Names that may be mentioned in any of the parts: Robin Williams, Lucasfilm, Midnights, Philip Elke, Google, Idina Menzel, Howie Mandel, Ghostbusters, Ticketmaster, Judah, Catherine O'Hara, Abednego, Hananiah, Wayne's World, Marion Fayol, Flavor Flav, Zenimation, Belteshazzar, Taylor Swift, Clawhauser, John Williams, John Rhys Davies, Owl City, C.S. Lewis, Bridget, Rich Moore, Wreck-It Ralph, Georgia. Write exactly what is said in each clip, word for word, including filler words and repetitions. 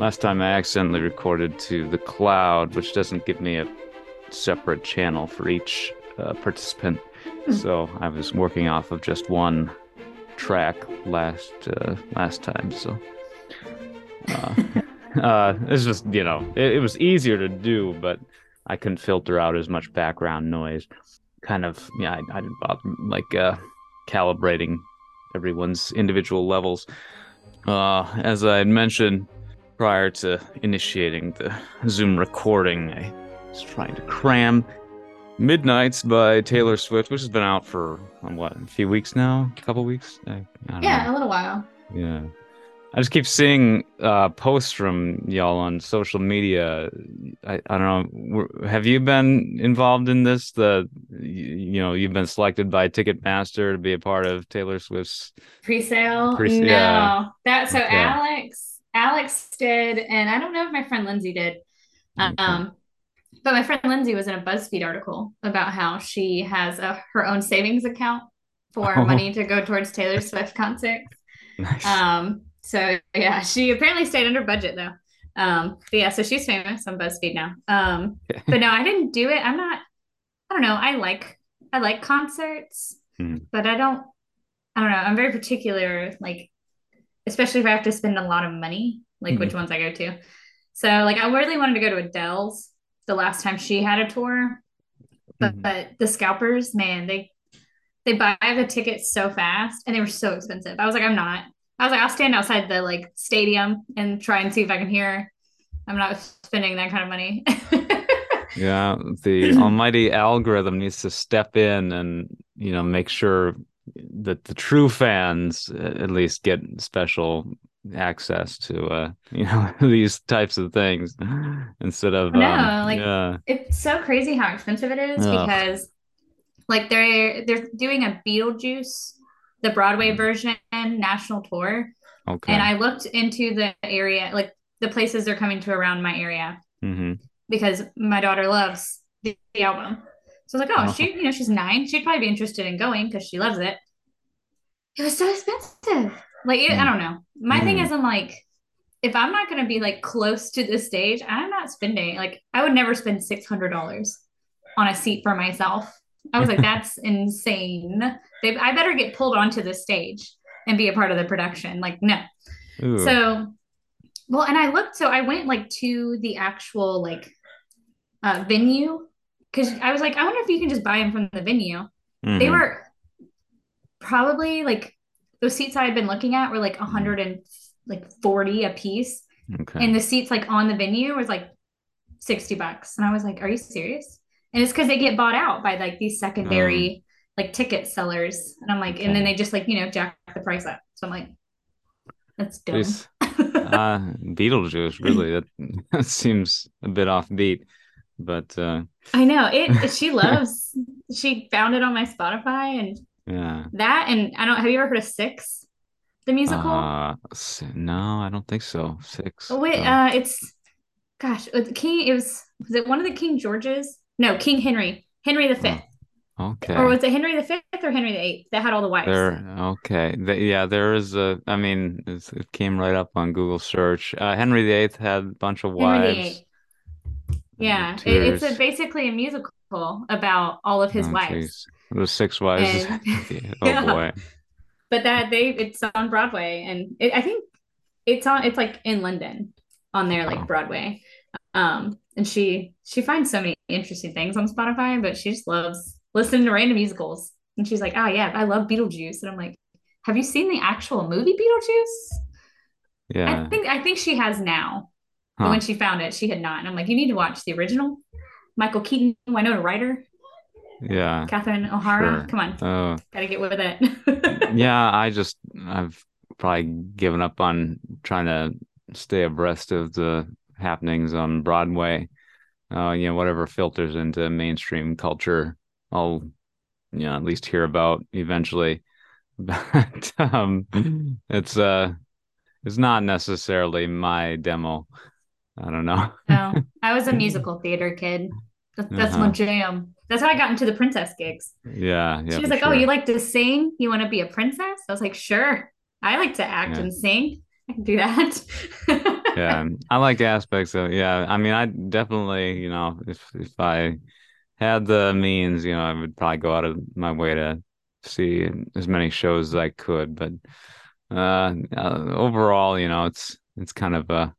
Last time I accidentally recorded to the cloud, which doesn't give me a separate channel for each uh, participant. So I was working off of just one track last uh, last time. So uh, uh, it's just, you know, it, it was easier to do, but I couldn't filter out as much background noise. Kind of, yeah, I, I didn't bother like uh, calibrating everyone's individual levels. Uh, as I had mentioned prior to initiating the Zoom recording, I was trying to cram Midnights by Taylor Swift, which has been out for, what, a few weeks now? A couple weeks? I, I don't yeah, know. a little while. Yeah. I just keep seeing uh, posts from y'all on social media. I, I don't know. Have you been involved in this? The you, you know, you've been selected by Ticketmaster to be a part of Taylor Swift's pre-sale? Pre- no. Yeah. That, so okay. Alex, Alex did, and I don't know if my friend Lindsay did. Okay. Um, But my friend Lindsay was in a BuzzFeed article about how she has a, her own savings account for oh. money to go towards Taylor Swift concerts. Nice. Um, so, yeah, she apparently stayed under budget, though. Um, but, yeah, so she's famous on BuzzFeed now. Um, but, no, I didn't do it. I'm not – I don't know. I like I like concerts, mm. but I don't – I don't know. I'm very particular, like, especially if I have to spend a lot of money, like, mm. which ones I go to. So, like, I really wanted to go to Adele's the last time she had a tour, but, mm-hmm. but the scalpers, man, they they buy the tickets so fast, and they were so expensive. I was like, I'm not. I was like, I'll stand outside the like stadium and try and see if I can hear. I'm not spending that kind of money. Yeah, the almighty algorithm needs to step in and, you know, make sure that the true fans at least get special access to uh you know these types of things instead of no um, like yeah. It's so crazy how expensive it is. Ugh. Because like they're they're doing a Beetlejuice, the Broadway version, national tour. Okay. And I looked into the area, like the places they're coming to around my area, mm-hmm. because my daughter loves the, the album. So I was like, oh, oh she you know she's nine, she'd probably be interested in going because she loves it. It was so expensive. Like, it, I don't know. My mm. thing is, I'm like, if I'm not going to be like close to the stage, I'm not spending, like, I would never spend six hundred dollars on a seat for myself. I was like, that's insane. They, I better get pulled onto the stage and be a part of the production. Like, no. Ooh. So, well, and I looked, so I went like to the actual like uh, venue. Cause I was like, I wonder if you can just buy them from the venue. Mm-hmm. They were probably like, those seats I had been looking at were like one hundred forty a piece. Okay. And the seats like on the venue was like sixty bucks. And I was like, are you serious? And it's because they get bought out by like these secondary oh. like ticket sellers. And I'm like, okay. And then they just like, you know, jack the price up. So I'm like, that's dumb. uh, Beetlejuice, really, that, that seems a bit offbeat. But uh... I know it. She loves, she found it on my Spotify and yeah. That and I don't. Have you ever heard of Six, the musical? Uh, no, I don't think so. Six. Wait, oh. uh, it's gosh, it King. It was was it one of the King Georges? No, King Henry, Henry the Fifth. Oh, okay. Or was it Henry the Fifth or Henry the Eighth that had all the wives? There, okay. The, yeah, there is a. I mean, it's, it came right up on Google search. Uh, Henry the Eighth had a bunch of wives. Yeah, it, it's a, basically a musical about all of his oh, wives. Geez. It was six wives. And, oh yeah. boy! But that they it's on Broadway, and it, I think it's on. It's like in London, on their like oh. Broadway. Um, and she she finds so many interesting things on Spotify, but she just loves listening to random musicals. And she's like, oh yeah, I love Beetlejuice. And I'm like, have you seen the actual movie Beetlejuice? Yeah. I think I think she has now. Huh. But when she found it, she had not. And I'm like, you need to watch the original. Michael Keaton, Winona Ryder. Yeah, Catherine O'Hara, sure. Come on, oh. gotta get with it. Yeah, I just I've probably given up on trying to stay abreast of the happenings on Broadway. Uh, you know, whatever filters into mainstream culture, I'll you know at least hear about eventually. But um, it's uh, it's not necessarily my demo. I don't know. No, I was a musical theater kid. That's uh-huh. my jam. That's how I got into the princess gigs. Yeah. yeah she was like, sure. Oh, you like to sing? You want to be a princess? I was like, sure. I like to act yeah. and sing. I can do that. Yeah, I like aspects of, yeah, I mean, I definitely, you know, if if I had the means, you know, I would probably go out of my way to see as many shows as I could. But uh, uh, overall, you know, it's it's kind of a,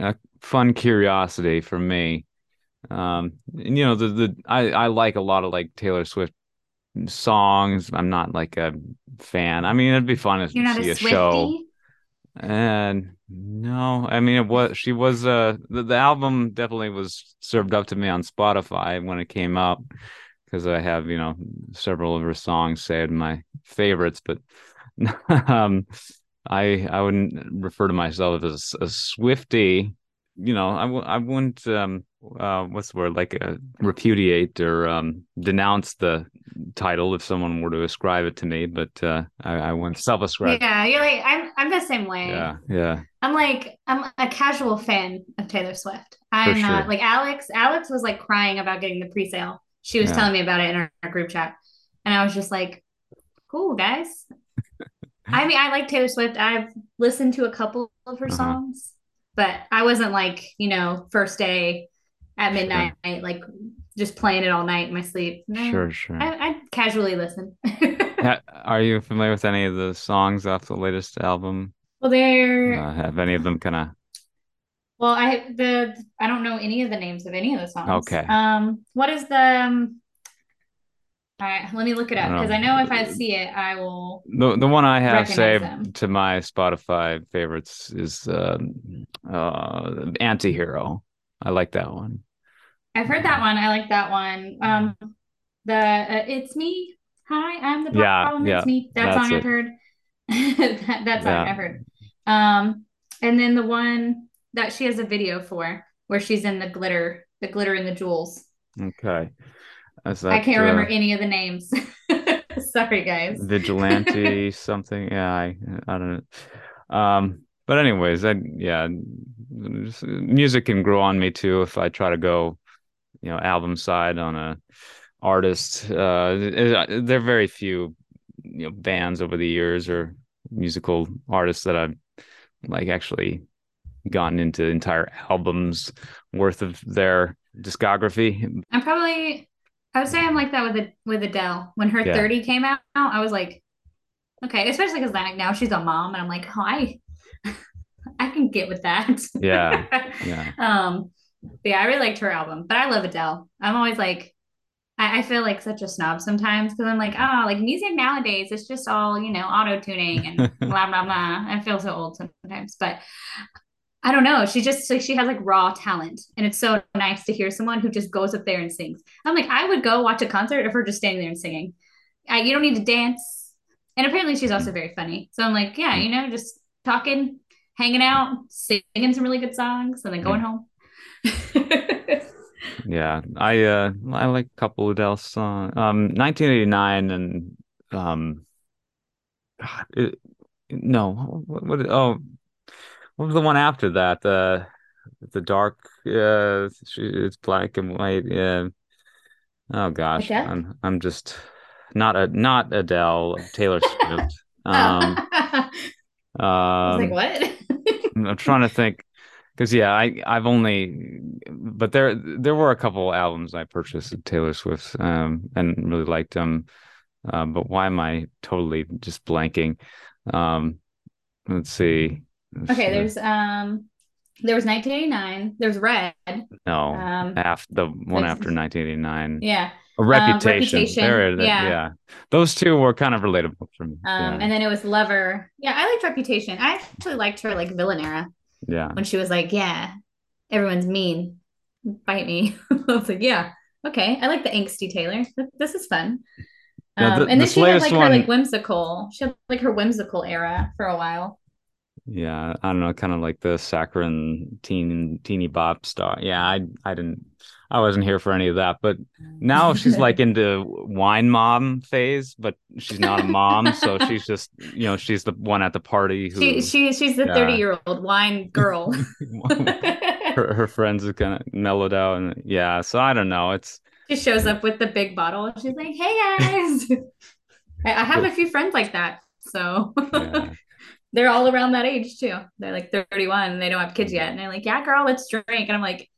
a fun curiosity for me. Um, and, you know, the the I, I like a lot of like Taylor Swift songs. I'm not like a fan. I mean, it'd be fun if you see a, a show. And no, I mean, it was she was uh the, the album definitely was served up to me on Spotify when it came out, because I have, you know, several of her songs saved my favorites. But um I I wouldn't refer to myself as a Swiftie. You know, I, w- I wouldn't um uh what's the word, like uh, repudiate or um denounce the title if someone were to ascribe it to me, but uh I, I wouldn't self-ascribe. Yeah, you're like I'm I'm the same way. Yeah, yeah. I'm like I'm a casual fan of Taylor Swift. I'm For not sure. like Alex. Alex was like crying about getting the pre-sale. She was yeah. telling me about it in our, our group chat, and I was just like, "Cool, guys." I mean, I like Taylor Swift. I've listened to a couple of her uh-huh. songs, but I wasn't like, you know, first day at midnight, sure. like just playing it all night in my sleep. No, sure, sure. I, I casually listen. Are you familiar with any of the songs off the latest album? Well, they're uh, have any of them kind of. Well, I the I don't know any of the names of any of the songs. Okay. Um, what is the? Um... All right, let me look it up, because I, I know if I see it, I will. The the one I have saved them. To my Spotify favorites is uh, uh, Antihero. I like that one. I've heard that one. I like that one. Um, the uh, it's me. Hi, I'm the problem. Yeah, yeah, it's me. That song it. I've heard. that that song yeah. I've heard. Um, and then the one that she has a video for, where she's in the glitter, the glitter and the jewels. Okay. That, I can't uh, remember any of the names. Sorry, guys. Vigilante something. Yeah, I, I don't know. Um, but anyways, I, yeah, just, music can grow on me too if I try to go, you know, album side on a artist. Uh, there are very few, you know, bands over the years or musical artists that I've like actually gotten into entire albums worth of their discography. I'm probably, I would say I'm like that with a, with Adele. When her yeah. thirty came out, I was like, okay, especially because like now she's a mom, and I'm like, oh, I, I can get with that. Yeah, yeah. um, yeah, I really liked her album, but I love Adele. I'm always like, I, I feel like such a snob sometimes, because I'm like, oh, like music nowadays, it's just all, you know, auto tuning and blah blah blah. I feel so old sometimes, but. I don't know. She just like she has like raw talent, and it's so nice to hear someone who just goes up there and sings. I'm like, I would go watch a concert of her just standing there and singing. I, you don't need to dance. And apparently, she's also very funny. So I'm like, yeah, you know, just talking, hanging out, singing some really good songs, and then going yeah. home. yeah, I uh, I like a couple of Adele songs. Um, nineteen eighty-nine and um, God, it, no, what, what oh. What was the one after that? Uh, the dark, uh, it's black and white. Yeah. Oh gosh, okay. I'm I'm just not a not Adele, Taylor Swift. Um, um, I was like, what? I'm trying to think, because yeah, I I've only, but there there were a couple albums I purchased of Taylor Swift's um, and really liked them. Uh, but why am I totally just blanking? Um, let's see. Okay, there's um, there was nineteen eighty-nine. There's Red. No, um, after the one like, after nineteen eighty-nine. Yeah, a Reputation. Um, Reputation. There it is. Yeah. yeah, those two were kind of relatable for me. Um, yeah. And then it was Lover. Yeah, I liked Reputation. I actually liked her like villain era. Yeah, when she was like, yeah, everyone's mean, bite me. I was like, yeah, okay, I like the angsty Taylor. This is fun. Yeah, the, um, and then she had like one... her like whimsical. She had like her whimsical era for a while. Yeah, I don't know, kind of like the saccharine teen teeny bop star. Yeah, I I didn't I wasn't here for any of that. But now she's like into wine mom phase, but she's not a mom, so she's just, you know, she's the one at the party who, she, she she's the thirty yeah. year old wine girl. her, her friends are kind of mellowed out, and yeah, so I don't know. It's she shows up with the big bottle and she's like, "Hey guys." I, I have a few friends like that, so yeah. they're all around that age too. They're like thirty-one and they don't have kids yet. And they're like, yeah, girl, let's drink. And I'm like,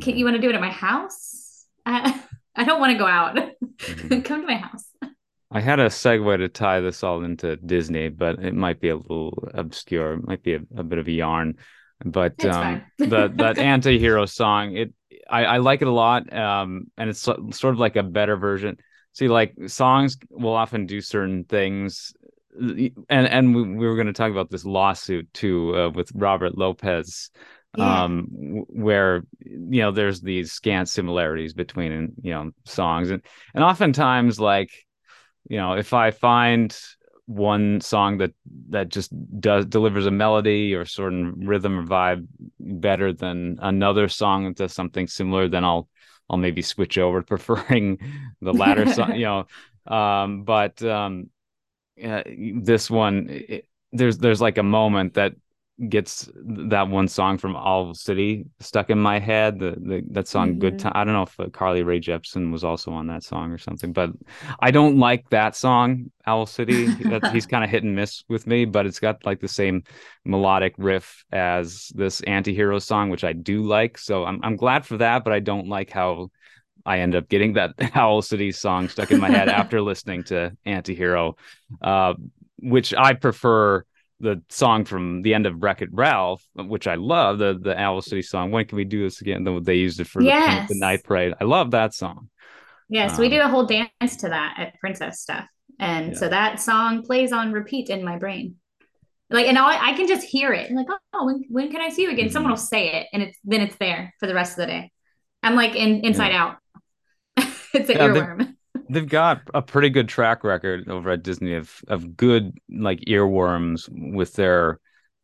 can you want to do it at my house? I, I don't want to go out. Come to my house. I had a segue to tie this all into Disney, but it might be a little obscure. It might be a, a bit of a yarn. But um, the, that anti-hero song, it I, I like it a lot. Um, and it's so, sort of like a better version. See, like songs will often do certain things. And and we, we were going to talk about this lawsuit, too, uh, with Robert Lopez, yeah. um, where, you know, there's these scant similarities between, you know, songs. And, and oftentimes, like, you know, if I find one song that that just does delivers a melody or certain rhythm or vibe better than another song that does something similar, then I'll I'll maybe switch over, preferring the latter song, you know. Um, but um, uh, this one, it, there's there's like a moment that gets that one song from Owl City stuck in my head. The, the that song, mm-hmm. Good Time. I don't know if uh, Carly Rae Jepsen was also on that song or something, but I don't like that song, Owl City. That, he's kind of hit and miss with me, but it's got like the same melodic riff as this anti-hero song, which I do like. So I'm I'm glad for that, but I don't like how I end up getting that Owl City song stuck in my head after listening to Anti-Hero, uh, which I prefer. The song from the end of Wreck-It Ralph, which I love, the the Owl City song. When can we do this again? They used it for yes. the, the night parade. I love that song. Yes, um, we did a whole dance to that at Princess Stuff, and yeah. so that song plays on repeat in my brain. Like, and I, I can just hear it. I'm like, oh, when, when can I see you again? Mm-hmm. Someone will say it, and it's then it's there for the rest of the day. I'm like in Inside yeah. Out. It's an yeah, earworm. They- They've got a pretty good track record over at Disney of of good like earworms with their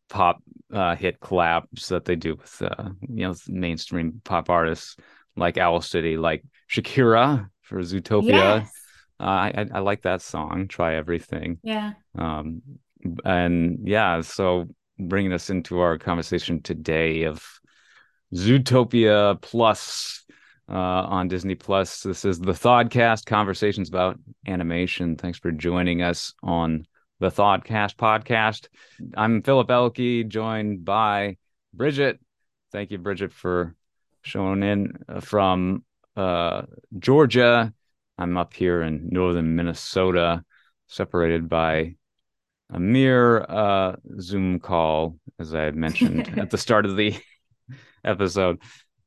pop uh, hit collabs that they do with uh, you know mainstream pop artists like Owl City, like Shakira for Zootopia. Yes. Uh, I I like that song. Try Everything. Yeah. Um, and yeah, so bringing us into our conversation today of Zootopia Plus. Uh, on Disney Plus. This is the Thodcast, conversations about animation. Thanks for joining us on the Thodcast podcast. I'm Philip Elke, joined by Bridget. Thank you, Bridget, for showing in from uh, Georgia. I'm up here in northern Minnesota, separated by a mere uh, Zoom call, as I had mentioned at the start of the episode.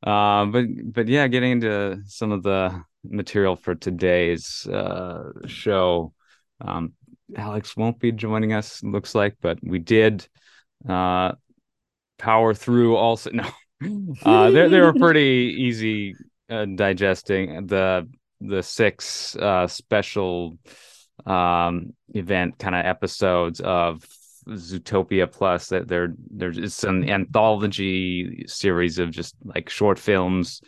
Uh, but but yeah, getting into some of the material for today's uh, show. Um, Alex won't be joining us, looks like, but we did uh, power through also. No, uh, they they were pretty easy uh, digesting. The the six uh, special um, event kind of episodes of Zootopia Plus, that there there's it's an anthology series of just like short films.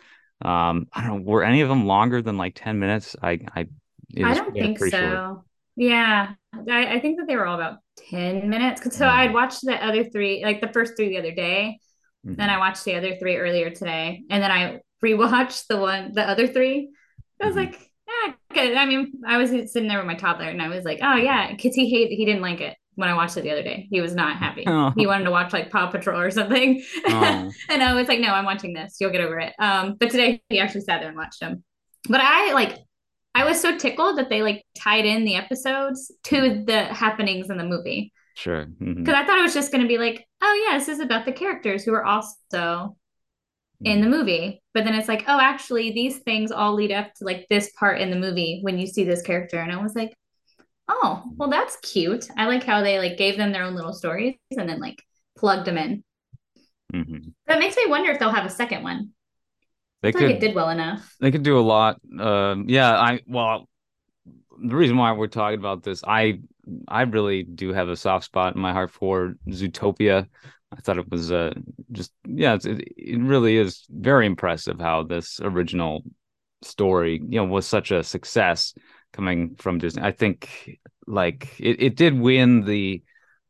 um I don't know, were any of them longer than like ten minutes? I I, I don't think so. Short. Yeah, I, I think that they were all about ten minutes, because so mm. I'd watched the other three, like the first three the other day, mm-hmm. then I watched the other three earlier today, and then I rewatched the one the other three. I was mm-hmm. like, yeah, good. I mean, I was sitting there with my toddler and I was like, oh yeah, because he hate he didn't like it when I watched it the other day. He was not happy. Oh. He wanted to watch like Paw Patrol or something. Oh. And I was like, no, I'm watching this. You'll get over it. Um, but today he actually sat there and watched them. But I like, I was so tickled that they like tied in the episodes to the happenings in the movie. Sure. Mm-hmm. Cause I thought it was just going to be like, oh yeah, this is about the characters who are also mm-hmm. in the movie. But then it's like, oh, actually these things all lead up to like this part in the movie when you see this character. And I was like, oh, well, that's cute. I like how they like gave them their own little stories and then like plugged them in. Mm-hmm. That makes me wonder if they'll have a second one. They I feel could, like it did well enough. They could do a lot. Um, yeah, I well, the reason why we're talking about this, I I really do have a soft spot in my heart for Zootopia. I thought it was uh, just yeah, it's, it it really is very impressive how this original story, you know, was such a success. Coming from Disney, I think like it, it did win the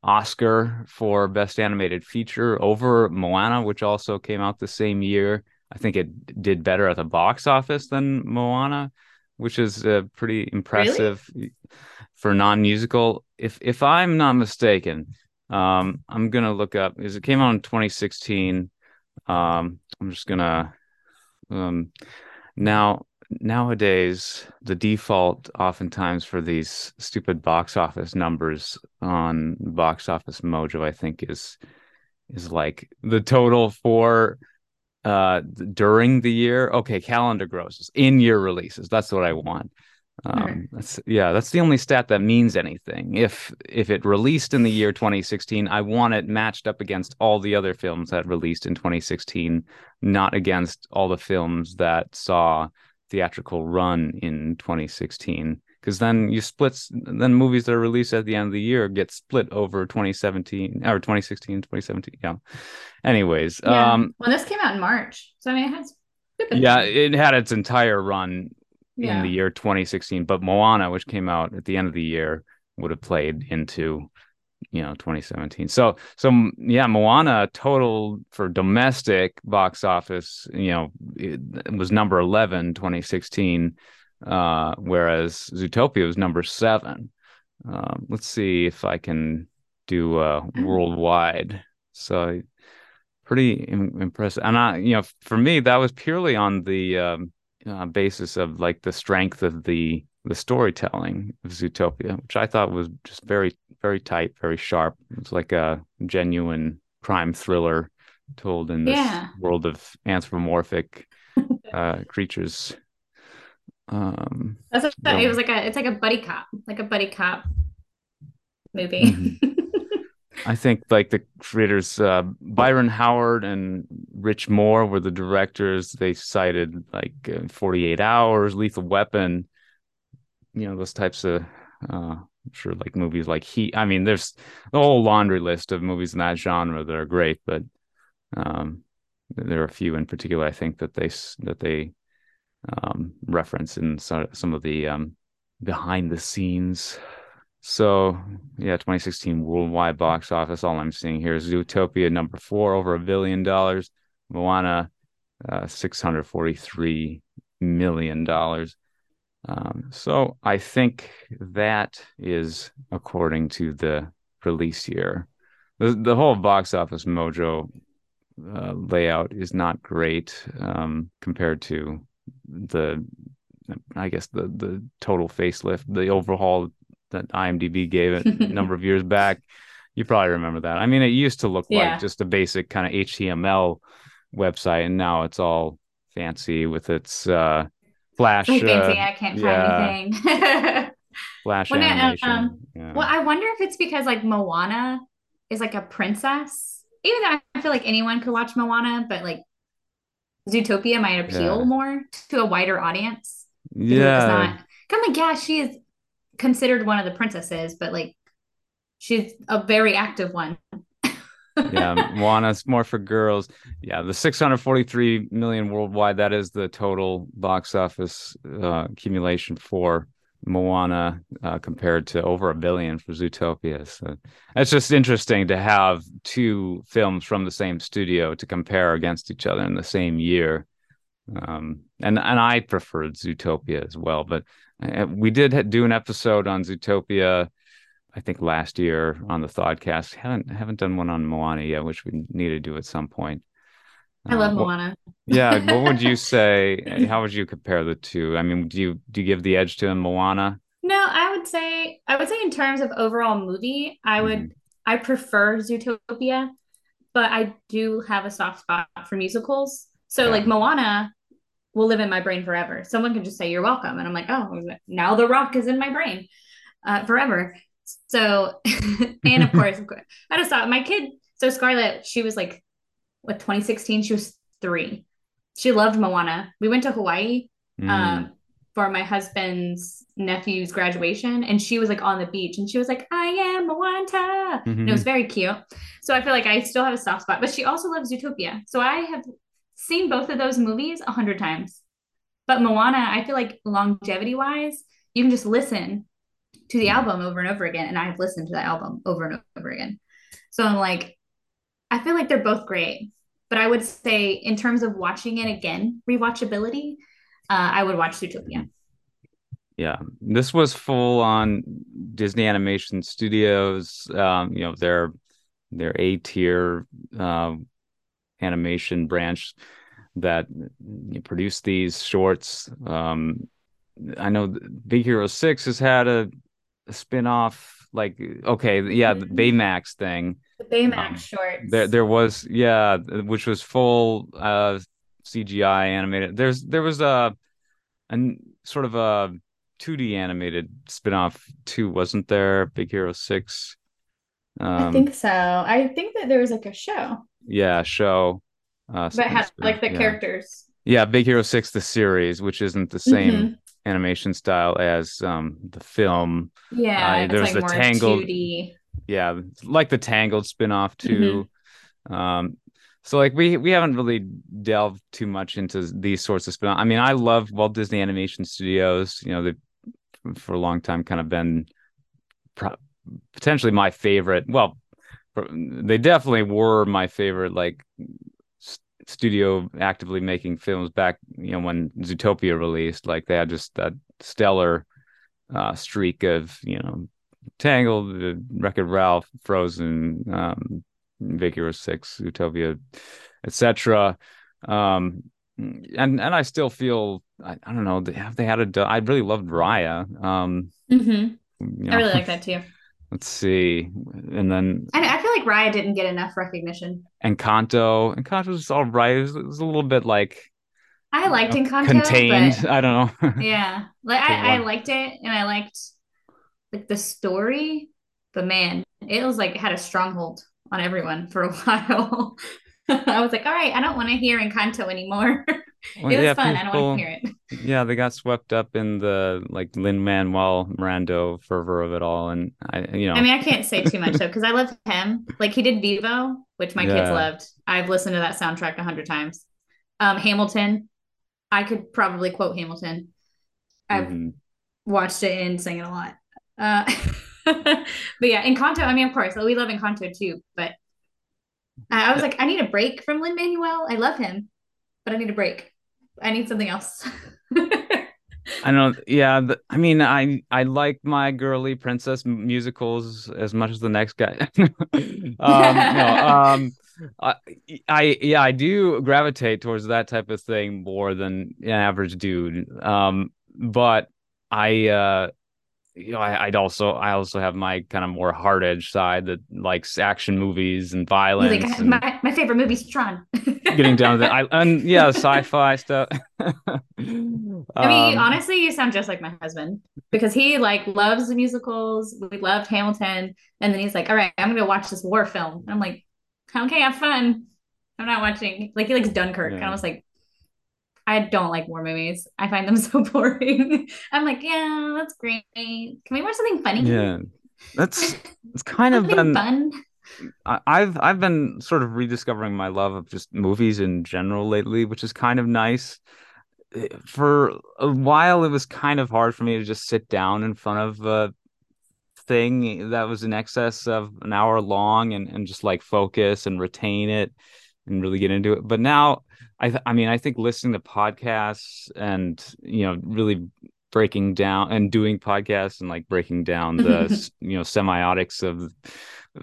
Oscar for Best Animated Feature over Moana, which also came out the same year. I think it did better at the box office than Moana, which is uh, pretty impressive. Really? For non-musical. If if I'm not mistaken, Um, I'm going to look up because it came out in twenty sixteen. Um, I'm just going to um, now. Nowadays, the default oftentimes for these stupid box office numbers on Box Office Mojo, I think, is is like the total for uh, during the year. Okay, calendar grosses, in-year releases. That's what I want. Um, okay. That's yeah, that's the only stat that means anything. If if it released in the year twenty sixteen, I want it matched up against all the other films that released in twenty sixteen, not against all the films that saw theatrical run in twenty sixteen, because then you splits then movies that are released at the end of the year get split over twenty seventeen or twenty sixteen, twenty seventeen. Yeah. Anyways, yeah. um well, this came out in March, so I mean, it had yeah, it had its entire run yeah. in the year twenty sixteen. But Moana, which came out at the end of the year, would have played into, you know, twenty seventeen. So, so yeah, Moana total for domestic box office, you know, it, it was number eleven, twenty sixteen, uh, whereas Zootopia was number seven. Uh, let's see if I can do uh, worldwide. So, pretty im- impressive. And I, you know, for me, that was purely on the um, uh, basis of like the strength of the the storytelling of Zootopia, which I thought was just very, very tight, very sharp. It's like a genuine crime thriller told in this yeah. world of anthropomorphic uh, creatures. Um, That's what I thought. It was like a, it's like a buddy cop, like a buddy cop movie. Mm-hmm. I think like the creators, uh, Byron Howard and Rich Moore were the directors. They cited like uh, forty-eight hours, Lethal Weapon, you know, those types of, uh, I'm sure like movies like Heat. I mean, there's the whole laundry list of movies in that genre that are great, but um, there are a few in particular, I think, that they that they um, reference in some, some of the um, behind the scenes. So yeah, twenty sixteen worldwide box office. All I'm seeing here is Zootopia number four, over a billion dollars. Moana, uh, six hundred forty-three million dollars. Um, so I think that is according to the release year. The, the whole Box Office Mojo uh, layout is not great um, compared to the, I guess, the, the total facelift, the overhaul that IMDb gave it a number of years back. You probably remember that. I mean, it used to look yeah. like just a basic kind of H T M L website, and now it's all fancy with its... Uh, Flash. Like fancy, uh, I can't find yeah. anything. Flash well, animation. Um, yeah. Well, I wonder if it's because like Moana is like a princess. Even though I feel like anyone could watch Moana, but like Zootopia might appeal yeah. more to a wider audience. Yeah. It's not. Come like, yeah, she is considered one of the princesses, but like she's a very active one. Yeah, Moana's more for girls. Yeah, the six hundred forty-three million worldwide, that is the total box office uh, accumulation for Moana uh, compared to over a billion for Zootopia. So it's just interesting to have two films from the same studio to compare against each other in the same year. Um, and, and I preferred Zootopia as well, but uh, we did do an episode on Zootopia I think last year on the Thoughtcast. Haven't haven't done one on Moana yet, which we need to do at some point. I love uh, what, Moana. Yeah, what would you say? How would you compare the two? I mean, do you do you give the edge to Moana? No, I would say I would say in terms of overall movie, I would mm. I prefer Zootopia, but I do have a soft spot for musicals. So yeah. like Moana will live in my brain forever. Someone can just say you're welcome, and I'm like, oh, now The Rock is in my brain uh, forever. So, and of course, of course, I just thought my kid, so Scarlett, she was like, what, twenty sixteen? She was three. She loved Moana. We went to Hawaii mm. um, for my husband's nephew's graduation. And she was like on the beach and she was like, I am Moana. Mm-hmm. And it was very cute. So I feel like I still have a soft spot, but she also loves Zootopia. So I have seen both of those movies a hundred times, but Moana, I feel like longevity wise, you can just listen to the album over and over again. And I've listened to the album over and over again. So I'm like, I feel like they're both great, but I would say in terms of watching it again, rewatchability, uh, I would watch Zootopia. Yeah. This was full on Disney Animation Studios. Um, you know, their their A tier uh, animation branch that produced these shorts. Um, I know Big Hero six has had a, a spin-off, like, okay, yeah, the Baymax thing. The Baymax um, shorts. There, there was, yeah, which was full uh, C G I animated. There's, there was a, a sort of a two D animated spinoff too, wasn't there? Big Hero six. Um, I think so. I think that there was like a show. Yeah, show. Uh, but it had like the yeah. characters. Yeah, Big Hero six, the series, which isn't the same mm-hmm. animation style as um, the film. Yeah, uh, there's like the more Tangled. two D. Yeah, like the Tangled spinoff too. Mm-hmm. Um, so like we we haven't really delved too much into these sorts of spinoffs. I mean, I love Walt Disney Animation Studios. You know, they've for a long time kind of been pro- potentially my favorite. Well, they definitely were my favorite, like, st- studio actively making films back, you know, when Zootopia released. Like, they had just that stellar uh, streak of, you know, Tangled, Wreck-It Ralph, Frozen, um, Big Hero six, Zootopia, et cetera. Um, and and I still feel I, I don't know. They have they had a. I really loved Raya. Um, mm-hmm. you know, I really like that too. Let's see, and then I, I feel like Raya didn't get enough recognition. Encanto, Encanto was all right. It was, it was a little bit like I liked you know, Encanto, contained. But I don't know. Yeah, like I, I liked it, and I liked. Like the story, but man, it was like it had a stronghold on everyone for a while. I was like, all right, I don't want to hear Encanto anymore. Well, it was yeah, fun. People, I don't want to hear it. Yeah, they got swept up in the like Lin-Manuel Miranda fervor of it all, and I, you know, I mean, I can't say too much though because I love him. Like he did Vivo, which my yeah. kids loved. I've listened to that soundtrack a hundred times. Um, Hamilton, I could probably quote Hamilton. I've mm-hmm. watched it and sang it a lot. Uh, but yeah, Encanto, I mean, of course, we love Encanto too, but I was like, I need a break from Lin-Manuel. I love him, but I need a break. I need something else. I know. Yeah. The, I mean, I, I like my girly princess musicals as much as the next guy. um, no, um, I, I, yeah, I do gravitate towards that type of thing more than an average dude. Um, but I, uh, you know, I, I'd also, I also have my kind of more hard edge side that likes action movies and violence. Like, and my, my favorite movie is Tron. Getting down to that. I, and yeah, sci-fi stuff. I mean, um, honestly, you sound just like my husband because he like loves the musicals. We loved Hamilton. And then he's like, all right, I'm going to watch this war film. And I'm like, okay, have fun. I'm not watching. Like he likes Dunkirk. Yeah. And I was like, I don't like war movies. I find them so boring. I'm like, yeah, that's great. Can we watch something funny? Yeah, that's it's kind of been fun. I, I've I've been sort of rediscovering my love of just movies in general lately, which is kind of nice. For a while, it was kind of hard for me to just sit down in front of a thing that was in excess of an hour long and, and just like focus and retain it and really get into it. But now. I th- I mean, I think listening to podcasts and, you know, really breaking down and doing podcasts and like breaking down the, you know, semiotics of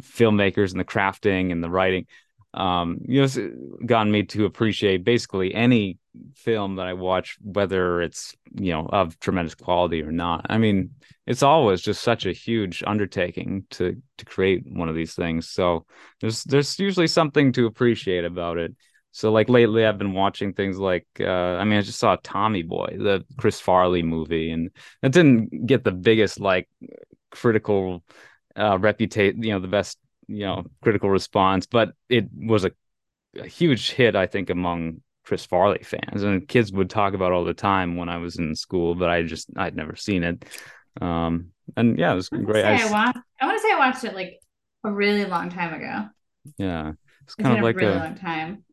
filmmakers and the crafting and the writing, um, you know, it's gotten me to appreciate basically any film that I watch, whether it's, you know, of tremendous quality or not. I mean, it's always just such a huge undertaking to to create one of these things. So there's there's usually something to appreciate about it. So, like, lately I've been watching things like, uh, I mean, I just saw Tommy Boy, the Chris Farley movie, and it didn't get the biggest, like, critical uh, reputation, you know, the best, you know, critical response, but it was a, a huge hit, I think, among Chris Farley fans. And kids would talk about it all the time when I was in school, but I just, I'd never seen it. Um, and yeah, it was I great. I, I, watched, I want to say I watched it, like, a really long time ago. Yeah. It's kind it's of like a really a, long time.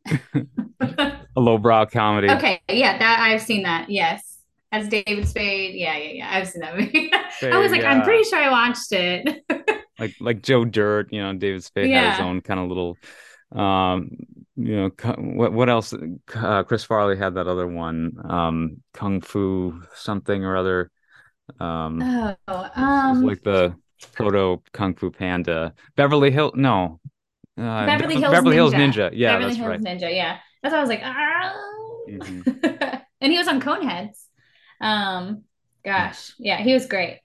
A lowbrow comedy. Okay, yeah, that I've seen that. Yes, as David Spade. Yeah, yeah, yeah. I've seen that movie. Spade, I was like, yeah. I'm pretty sure I watched it. like, like Joe Dirt. You know, David Spade yeah. had his own kind of little. Um, you know, what what else? Uh, Chris Farley had that other one, um, Kung Fu something or other. Um, oh, um, it was, it was like the proto Kung Fu Panda. Beverly Hills. No. uh, Beverly Hills Beverly Ninja. Hills Ninja. Yeah, Beverly that's Hills right. Ninja. Yeah, that's why I was like, oh. Mm-hmm. And he was on Coneheads. Um, gosh, yeah, he was great.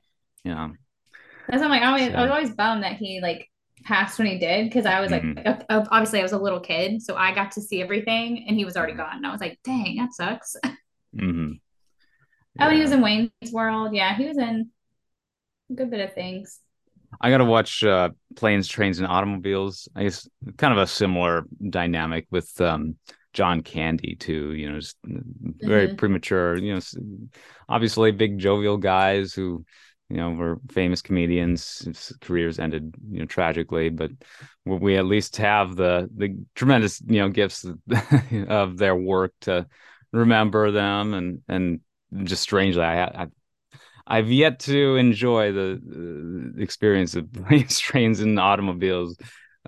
Yeah, that's why I'm like, I always, so. I was always bummed that he like passed when he did, because I was like, mm-hmm. obviously I was a little kid, so I got to see everything, and he was already gone. And I was like, dang, that sucks. Mm-hmm. Yeah. Oh, he was in Wayne's World. Yeah, he was in a good bit of things. I got to watch uh, Planes, Trains, and Automobiles. I guess kind of a similar dynamic with um, John Candy, too. You know, just very mm-hmm. premature, you know, obviously big jovial guys who, you know, were famous comedians. His careers ended, you know, tragically, but we at least have the the tremendous, you know, gifts of their work to remember them. And, and just strangely, I, I I've yet to enjoy the uh, experience of Planes, Trains, and Automobiles,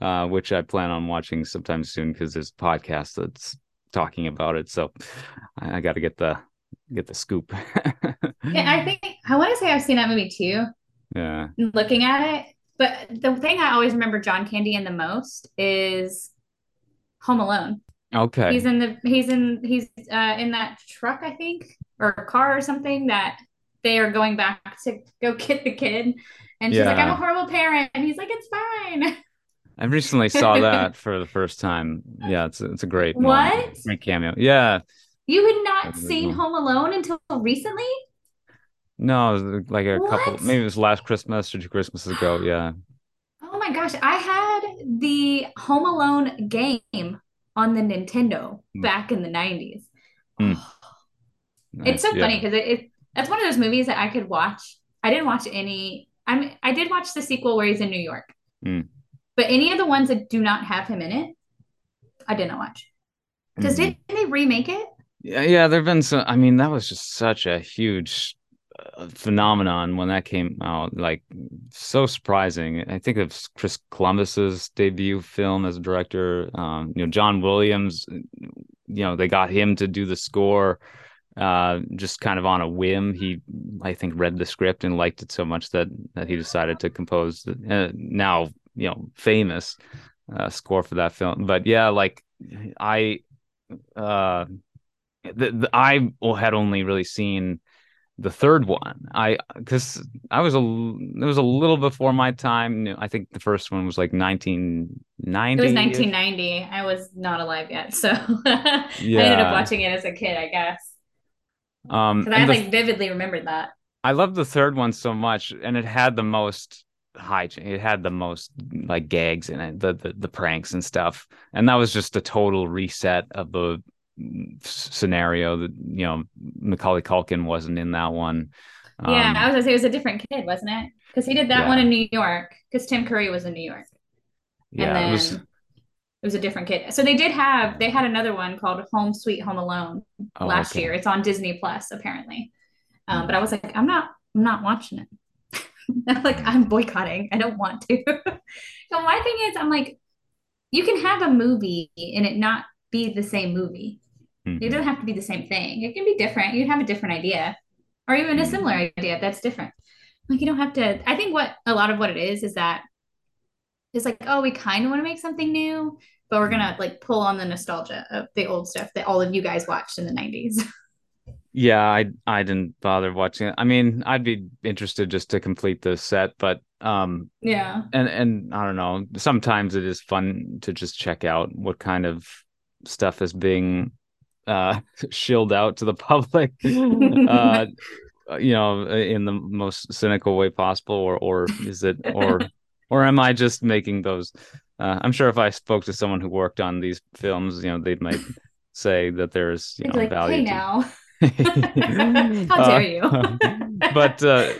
uh, which I plan on watching sometime soon, because there's a podcast that's talking about it. So I, I got to get the get the scoop. Yeah, I think I want to say I've seen that movie too. Yeah, looking at it, but the thing I always remember John Candy in the most is Home Alone. Okay, he's in the he's in he's uh, in that truck, I think, or a car or something that. They are going back to go get the kid, and she's yeah. like, I'm a horrible parent, and he's like, it's fine. I recently saw that for the first time. Yeah, it's, it's a great what moment. Great cameo. Yeah, you had not That's seen Home Alone until recently? No, it was like a what? couple, maybe it was last Christmas or two Christmases ago. Yeah, oh my gosh, I had the Home Alone game on the Nintendo mm. back in the nineties. Mm. Nice. It's so yeah. funny because it, it that's one of those movies that I could watch. I didn't watch any. I mean, I did watch the sequel where he's in New York, mm. but any of the ones that do not have him in it, I didn't watch. Because mm. didn't they remake it? Yeah, yeah. There've been some. I mean, that was just such a huge uh, phenomenon when that came out. Like, so surprising. I think of Chris Columbus's debut film as a director. Um, you know, John Williams. You know, they got him to do the score. Uh, just kind of on a whim. He, I think, read the script and liked it so much that that he decided to compose the uh, now, you know, famous uh, score for that film. But yeah, like I, uh, the, the, I had only really seen the third one. I because I was a it was a little before my time. I think the first one was like nineteen ninety. It was nineteen ninety. I was not alive yet, so yeah. I ended up watching it as a kid, I guess. Um, because I the, like vividly remembered that. I loved the third one so much, and it had the most hijinks. It had the most like gags in it, the, the the pranks and stuff. And that was just a total reset of the scenario. That you know, Macaulay Culkin wasn't in that one. Um, yeah, I was gonna say it was a different kid, wasn't it? Because he did that yeah. one in New York. Because Tim Curry was in New York. Yeah, and then it was, it was a different kid. So they did have they had another one called Home Sweet Home Alone. Oh, last okay. year. It's on Disney Plus apparently. Um, mm-hmm. But I was like, I'm not, I'm not watching it. I'm like, I'm boycotting. I don't want to. So my thing is, I'm like, you can have a movie and it not be the same movie. Mm-hmm. It doesn't have to be the same thing. It can be different. You have a different idea, or even a similar idea that's different. Like you don't have to. I think what a lot of what it is is that it's like, oh, we kind of want to make something new, but we're going to like pull on the nostalgia of the old stuff that all of you guys watched in the nineties. Yeah, I I didn't bother watching it. I mean, I'd be interested just to complete the set, but um, yeah. And, and I don't know, sometimes it is fun to just check out what kind of stuff is being uh, shilled out to the public, uh, you know, in the most cynical way possible, or, or is it, or, or am I just making those... Uh, I'm sure if I spoke to someone who worked on these films, you know, they might say that there's you know, like, value. Hey, to... now. How dare you? uh, but uh,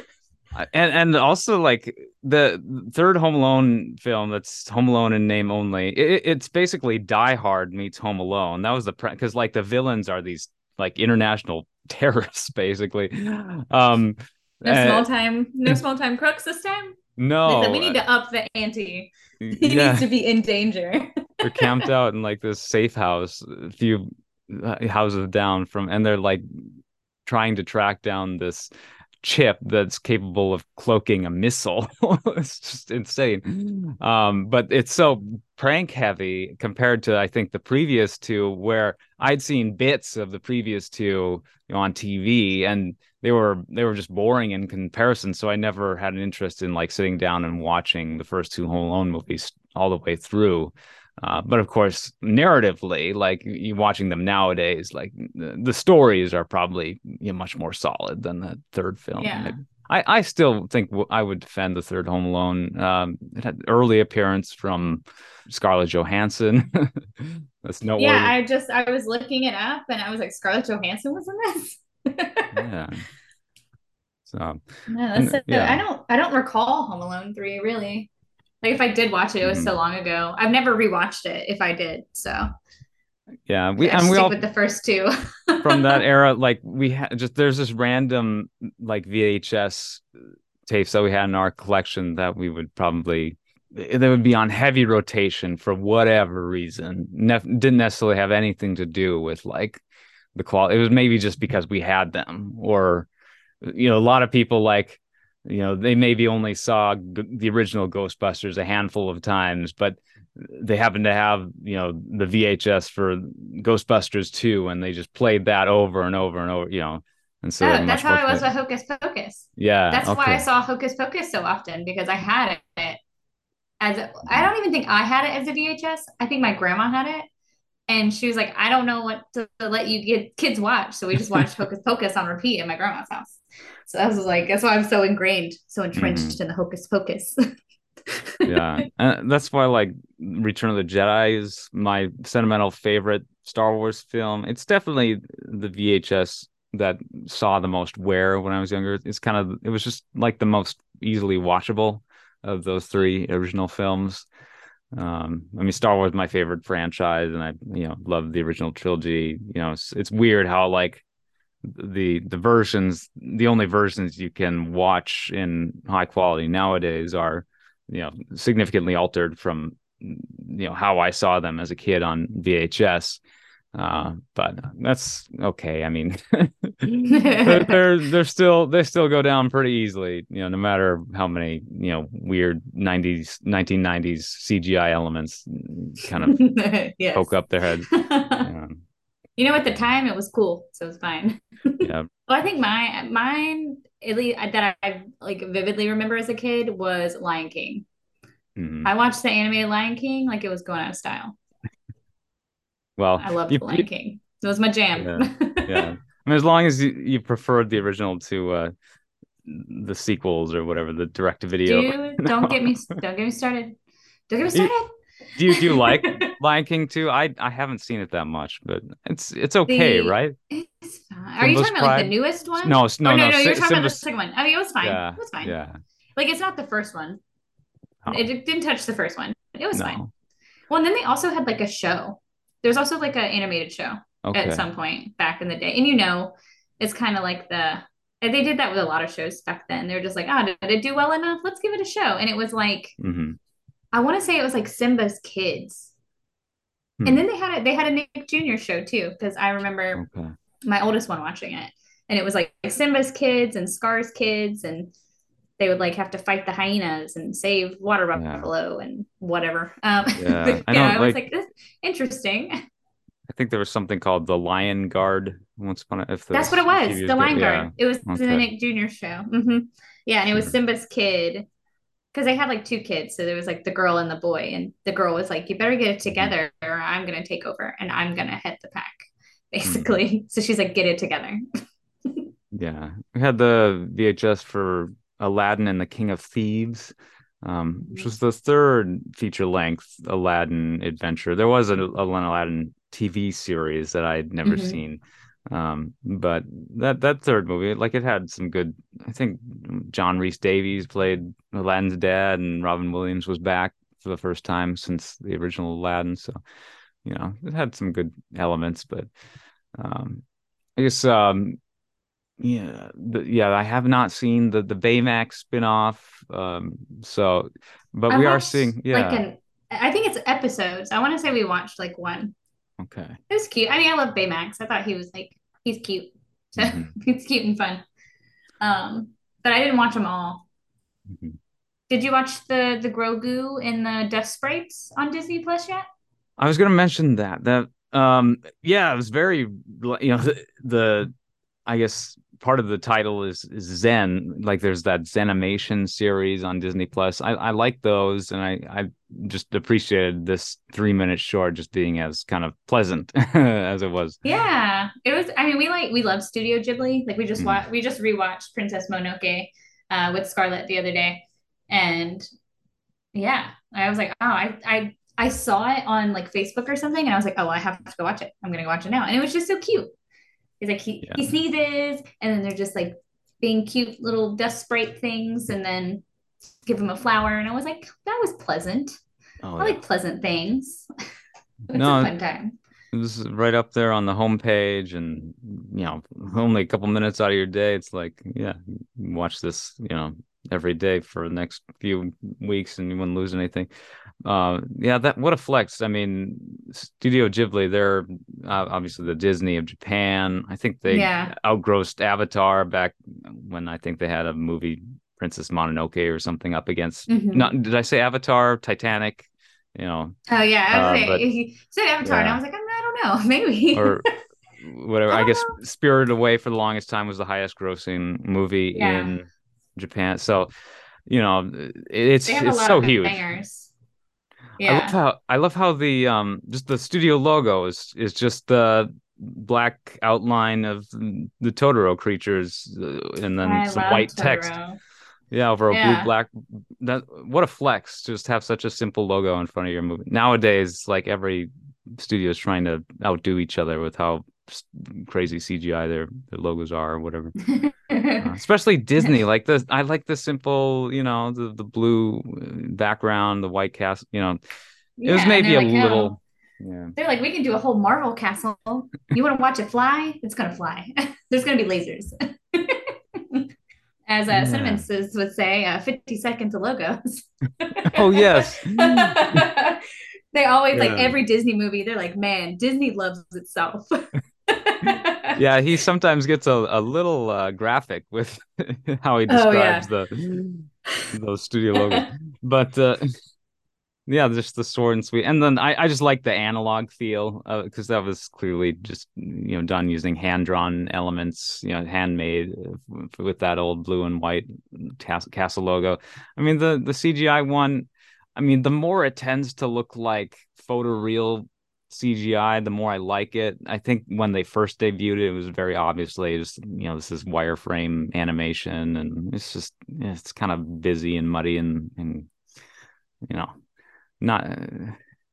and and also like the third Home Alone film, that's Home Alone in name only. It, it's basically Die Hard meets Home Alone. That was the pre- because like the villains are these like international terrorists, basically. Um, no and... small time, no small time crooks this time. No, like, we need to up the ante. He yeah. needs to be in danger. They're camped out in like this safe house, a few houses down from, and they're like trying to track down this chip that's capable of cloaking a missile. It's just insane. Um, but it's so prank heavy compared to, I think, the previous two, where I'd seen bits of the previous two, you know, on T V, and they were they were just boring in comparison. So I never had an interest in like sitting down and watching the first two Home Alone movies all the way through. Uh, but of course, narratively, like you watching them nowadays, like the, the stories are probably, you know, much more solid than the third film. Yeah. I, I still think w- I would defend the third Home Alone. Um, it had early appearance from Scarlett Johansson. That's noteworthy. Yeah, I just I was looking it up and I was like, Scarlett Johansson was in this. Yeah. So no, that's and, yeah. I don't I don't recall Home Alone three really. Like if I did watch it, it was mm. so long ago. I've never rewatched it if I did. So yeah, we and we all with the first two from that era. Like we had just there's this random like V H S tapes that we had in our collection that we would probably they would be on heavy rotation for whatever reason. Ne- didn't necessarily have anything to do with like the quality. It was maybe just because we had them, or you know, a lot of people like. You know, they maybe only saw g- the original Ghostbusters a handful of times, but they happened to have, you know, the V H S for Ghostbusters two, and they just played that over and over and over, you know. And so oh, that's how I was with Hocus Pocus. Yeah. That's okay. Why I saw Hocus Pocus so often, because I had it as, a, I don't even think I had it as a V H S. I think my grandma had it. And she was like, I don't know what to let you get kids watch. So we just watched Hocus Pocus on repeat at my grandma's house. So I was like, that's why I'm so ingrained, so entrenched mm-hmm. in the Hocus Pocus. Yeah. And that's why, like, Return of the Jedi is my sentimental favorite Star Wars film. It's definitely the V H S that saw the most wear when I was younger. It's kind of, it was just like the most easily watchable of those three original films. Um, I mean, Star Wars is my favorite franchise, and I, you know, love the original trilogy. You know, it's, it's weird how like the the versions, the only versions you can watch in high quality nowadays are, you know, significantly altered from, you know, how I saw them as a kid on V H S. Uh, but that's okay. I mean, they're, they're they're still they still go down pretty easily, you know, no matter how many, you know, weird nineties nineteen nineties C G I elements kind of yes. poke up their heads. Yeah. You know, at the time it was cool, so it was fine. Yeah. Well, I think my mine at least that I like vividly remember as a kid was Lion King. Mm-hmm. I watched the animated Lion King like it was going out of style. Well, I loved you, the Lion you, King. It was my jam. Yeah, yeah. I mean, as long as you, you preferred the original to uh, the sequels or whatever, the direct-to-video. Dude, no. Don't get me, don't get me started. Don't get me started. Do you do you like Lion King two? I I haven't seen it that much, but it's it's okay, the, right? It's fine. Are Simba's you talking about like, the newest one? No, no, oh, no, no. no you're S- talking Simba's... about the second one. I mean, it was fine. Yeah, it was fine. Yeah. Like it's not the first one. Oh. It, it didn't touch the first one. It was no. fine. Well, and then they also had like a show. There's also like an animated show okay. at some point back in the day. And, you know, it's kind of like the, they did that with a lot of shows back then. They're just like, oh, did it do well enough? Let's give it a show. And it was like, mm-hmm. I want to say it was like Simba's Kids. Hmm. And then they had a, they had a Nick Junior show too. Cause I remember okay. my oldest one watching it, and it was like Simba's Kids and Scar's Kids. And they would like have to fight the hyenas and save water buffalo yeah. and whatever. Um, yeah, but, yeah I, know, I was like, like this interesting. I think there was something called the Lion Guard. Once upon a, if that's what it was, the Lion Guard. Yeah. It was okay. the Nick Junior show. Mm-hmm. Yeah, and it was Simba's kid because they had like two kids, so there was like the girl and the boy, and the girl was like, "You better get it together, mm-hmm. or I'm gonna take over and I'm gonna head the pack," basically. Mm-hmm. So she's like, "Get it together." Yeah, we had the V H S for Aladdin and the King of Thieves, um, which was the third feature-length Aladdin adventure. There was an, an Aladdin T V series that I'd never mm-hmm. seen, um, but that that third movie, like it had some good. I think John Rhys Davies played Aladdin's dad, and Robin Williams was back for the first time since the original Aladdin. So, you know, it had some good elements, but um, I guess. Um, Yeah, the, yeah. I have not seen the, the Baymax spinoff. Um, so, but I we watched, are seeing. Yeah, like an, I think it's episodes. I want to say we watched like one. Okay. It was cute. I mean, I love Baymax. I thought he was like he's cute. So mm-hmm. it's cute and fun. Um, but I didn't watch them all. Mm-hmm. Did you watch the the Grogu and the Death Sprites on Disney Plus yet? I was going to mention that. That um, yeah, it was very, you know, the, the I guess part of the title is, is Zen. Like there's that Zenimation series on Disney Plus. I, I like those, and I, I just appreciated this three minute short just being as kind of pleasant as it was. Yeah, it was. I mean, we like we love Studio Ghibli. Like we just mm. watched, we just rewatched Princess Mononoke uh, with Scarlett the other day, and yeah, I was like, oh, I I I saw it on like Facebook or something, and I was like, oh, I have to go watch it. I'm gonna go watch it now, and it was just so cute. He's like, he, yeah. he sneezes, and then they're just like being cute little dust sprite things, and then give him a flower. And I was like, that was pleasant. Oh, I yeah. like pleasant things. It was no, a fun time. It was right up there on the homepage, and, you know, only a couple minutes out of your day. It's like, yeah, watch this, you know, every day for the next few weeks, and you wouldn't lose anything. Uh, yeah, that what a flex. I mean, Studio Ghibli, they're uh, obviously the Disney of Japan. I think they yeah. outgrossed Avatar back when I think they had a movie, Princess Mononoke or something, up against. Mm-hmm. Not did I say Avatar, Titanic? You know. Oh yeah, I was uh, like, you said Avatar, yeah. and I was like, I don't know, maybe. Or whatever. I, I guess know. Spirited Away for the longest time was the highest grossing movie yeah. in Japan. So, you know, it's it's so huge. Bangers. Yeah. I love how I love how the um just the studio logo is is just the black outline of the Totoro creatures uh, and then I some white Totoro. Text. Yeah, over a yeah. blue black. That what a flex! To just have such a simple logo in front of your movie. Nowadays, like every studio is trying to outdo each other with how crazy C G I their, their logos are or whatever. Uh, especially Disney, like this. I like the simple, you know, the, the blue background, the white castle. You know, it yeah, was maybe a like, little. Oh. Yeah. They're like, we can do a whole Marvel castle. You want to watch it fly? It's gonna fly. There's gonna be lasers. As uh, yeah. Cinnamon would say, uh, fifty seconds of logos. Oh yes. They always yeah. like every Disney movie. They're like, man, Disney loves itself. Yeah, he sometimes gets a, a little uh, graphic with how he describes oh, yeah. the those studio logos. But uh, yeah, just the sword and sweet. And then I, I just like the analog feel because uh, that was clearly just, you know, done using hand-drawn elements, you know, handmade with that old blue and white cas- castle logo. I mean, the, the C G I one, I mean, the more it tends to look like photoreal C G I, the more I like it. I think when they first debuted it, it was very obviously just, you know, this is wireframe animation, and it's just, it's kind of busy and muddy and, and you know, not,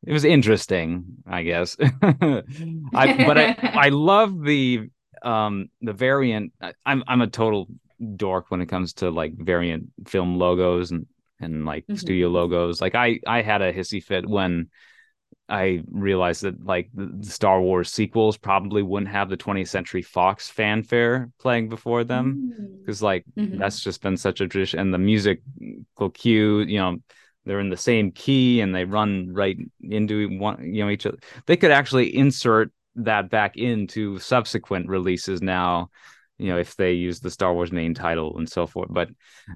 it was interesting, I guess. I, but I, I love the, um, the variant. I, I'm, I'm a total dork when it comes to like variant film logos and, and like mm-hmm. studio logos. Like I, I had a hissy fit when I realized that like the Star Wars sequels probably wouldn't have the twentieth Century Fox fanfare playing before them, because like mm-hmm. that's just been such a tradition, and the musical cue, you know, they're in the same key and they run right into one, you know, each other. They could actually insert that back into subsequent releases now, you know, if they use the Star Wars main title and so forth. But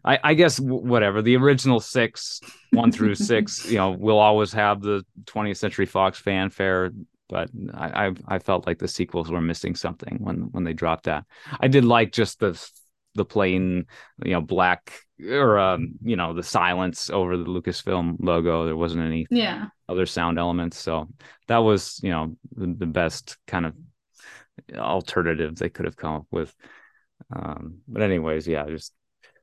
I, I guess w- whatever, the original six, one through six, you know, will always have the twentieth Century Fox fanfare. But I, I I felt like the sequels were missing something when when they dropped that. I did like just the the plain, you know, black or, um, you know, the silence over the Lucasfilm logo. There wasn't any yeah. other sound elements. So that was, you know, the, the best kind of alternative they could have come up with, um but anyways, yeah, just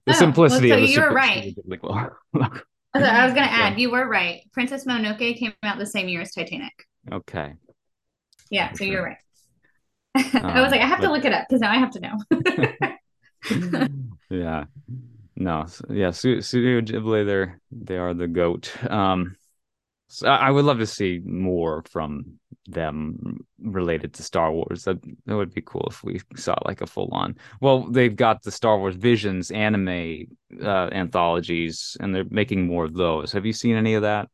the oh, simplicity well, so of the you were right so I was gonna add yeah. you were right. Princess Mononoke came out the same year as Titanic. Okay, yeah, so sure. You're right. uh, I was like, I have but... to look it up because now I have to know. Yeah, no, so, yeah, Studio Ghibli, they're they are the goat. um So I would love to see more from them related to Star Wars. That, that would be cool if we saw like a full on. Well, they've got the Star Wars Visions anime uh, anthologies, and they're making more of those. Have you seen any of that?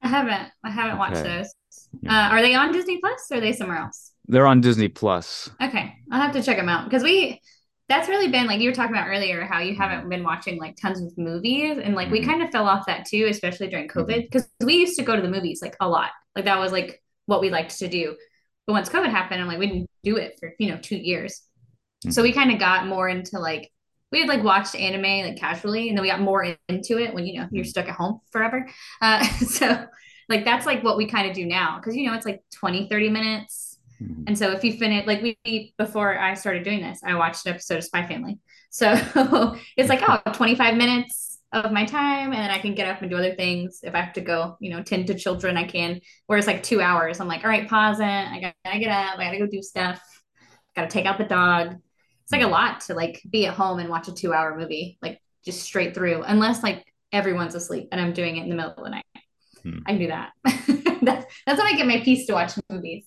I haven't. I haven't okay. watched those. Yeah. Uh, are they on Disney Plus or are they somewhere else? They're on Disney Plus. Okay, I'll have to check them out because we that's really been, like you were talking about earlier, how you haven't been watching like tons of movies, and like mm-hmm. we kind of fell off that too, especially during COVID, because mm-hmm. we used to go to the movies like a lot. Like that was like what we liked to do. But once COVID happened, I'm like, we didn't do it for, you know, two years. Mm-hmm. So we kind of got more into like, we had like watched anime like casually, and then we got more into it when, you know, you're stuck at home forever. Uh, so like, that's like what we kind of do now. Cause you know, it's like twenty, thirty minutes. And so if you finish, like we, before I started doing this, I watched an episode of Spy Family. So it's like, oh, twenty-five minutes of my time, and then I can get up and do other things. If I have to go, you know, tend to children, I can. Whereas like two hours, I'm like, all right, pause it. I gotta get up. I gotta go do stuff. Gotta take out the dog. It's like a lot to like be at home and watch a two hour movie, like just straight through, unless like everyone's asleep and I'm doing it in the middle of the night. Hmm. I do that. that's, that's when I get my peace to watch movies.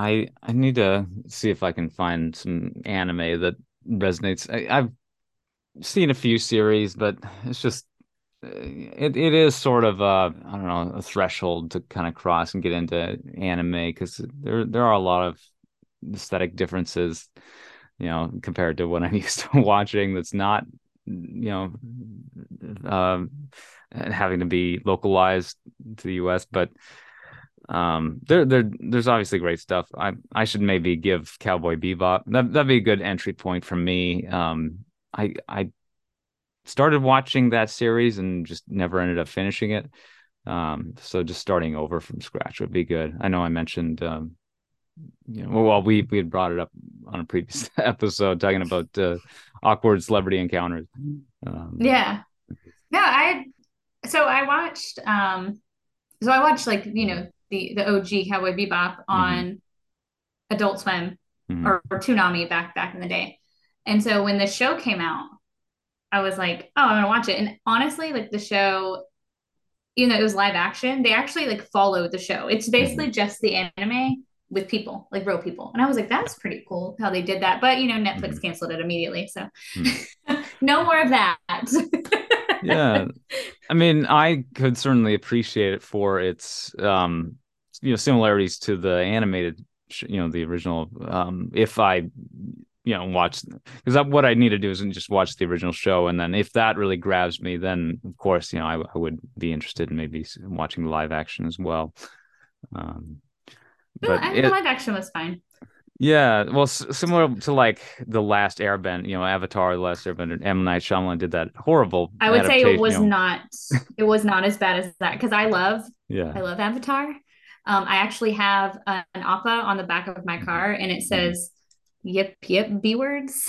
I, I need to see if I can find some anime that resonates. I, I've seen a few series, but it's just, it it is sort of, a, I don't know, a threshold to kind of cross and get into anime, because there, there are a lot of aesthetic differences, you know, compared to what I'm used to watching that's not, you know, um, having to be localized to the U S, but Um, there, there, there's obviously great stuff. I, I should maybe give Cowboy Bebop. That, that'd be a good entry point for me. Um, I, I started watching that series and just never ended up finishing it. Um, so just starting over from scratch would be good. I know I mentioned, um, you know, well, we we had brought it up on a previous episode talking about uh, awkward celebrity encounters. Um, yeah. No, I. So I watched. Um, so I watched like you know. the the O G Cowboy Bebop on mm-hmm. Adult Swim mm-hmm. or, or Toonami back back in the day. And so when the show came out, I was like, oh, I'm gonna watch it. And honestly, like the show, even though it was live action, they actually like followed the show. It's basically mm-hmm. just the anime with people, like real people. And I was like, that's pretty cool how they did that. But you know, Netflix mm-hmm. canceled it immediately. So mm-hmm. no more of that. Yeah, I mean, I could certainly appreciate it for its, um, you know, similarities to the animated, sh- you know, the original. Um, if I, you know, watch, because what I need to do is just watch the original show, and then if that really grabs me, then of course, you know, I, I would be interested in maybe watching live action as well. Um, no, but I think it, live action was fine. Yeah, well, s- similar to like the Last Airbender, you know, Avatar, the Last Airbender, M. Night Shyamalan did that horrible. I would say it was you know. not, it was not as bad as that, because I love, yeah, I love Avatar. Um, I actually have uh, an A P A on the back of my car, and it says, "Yip yip B words."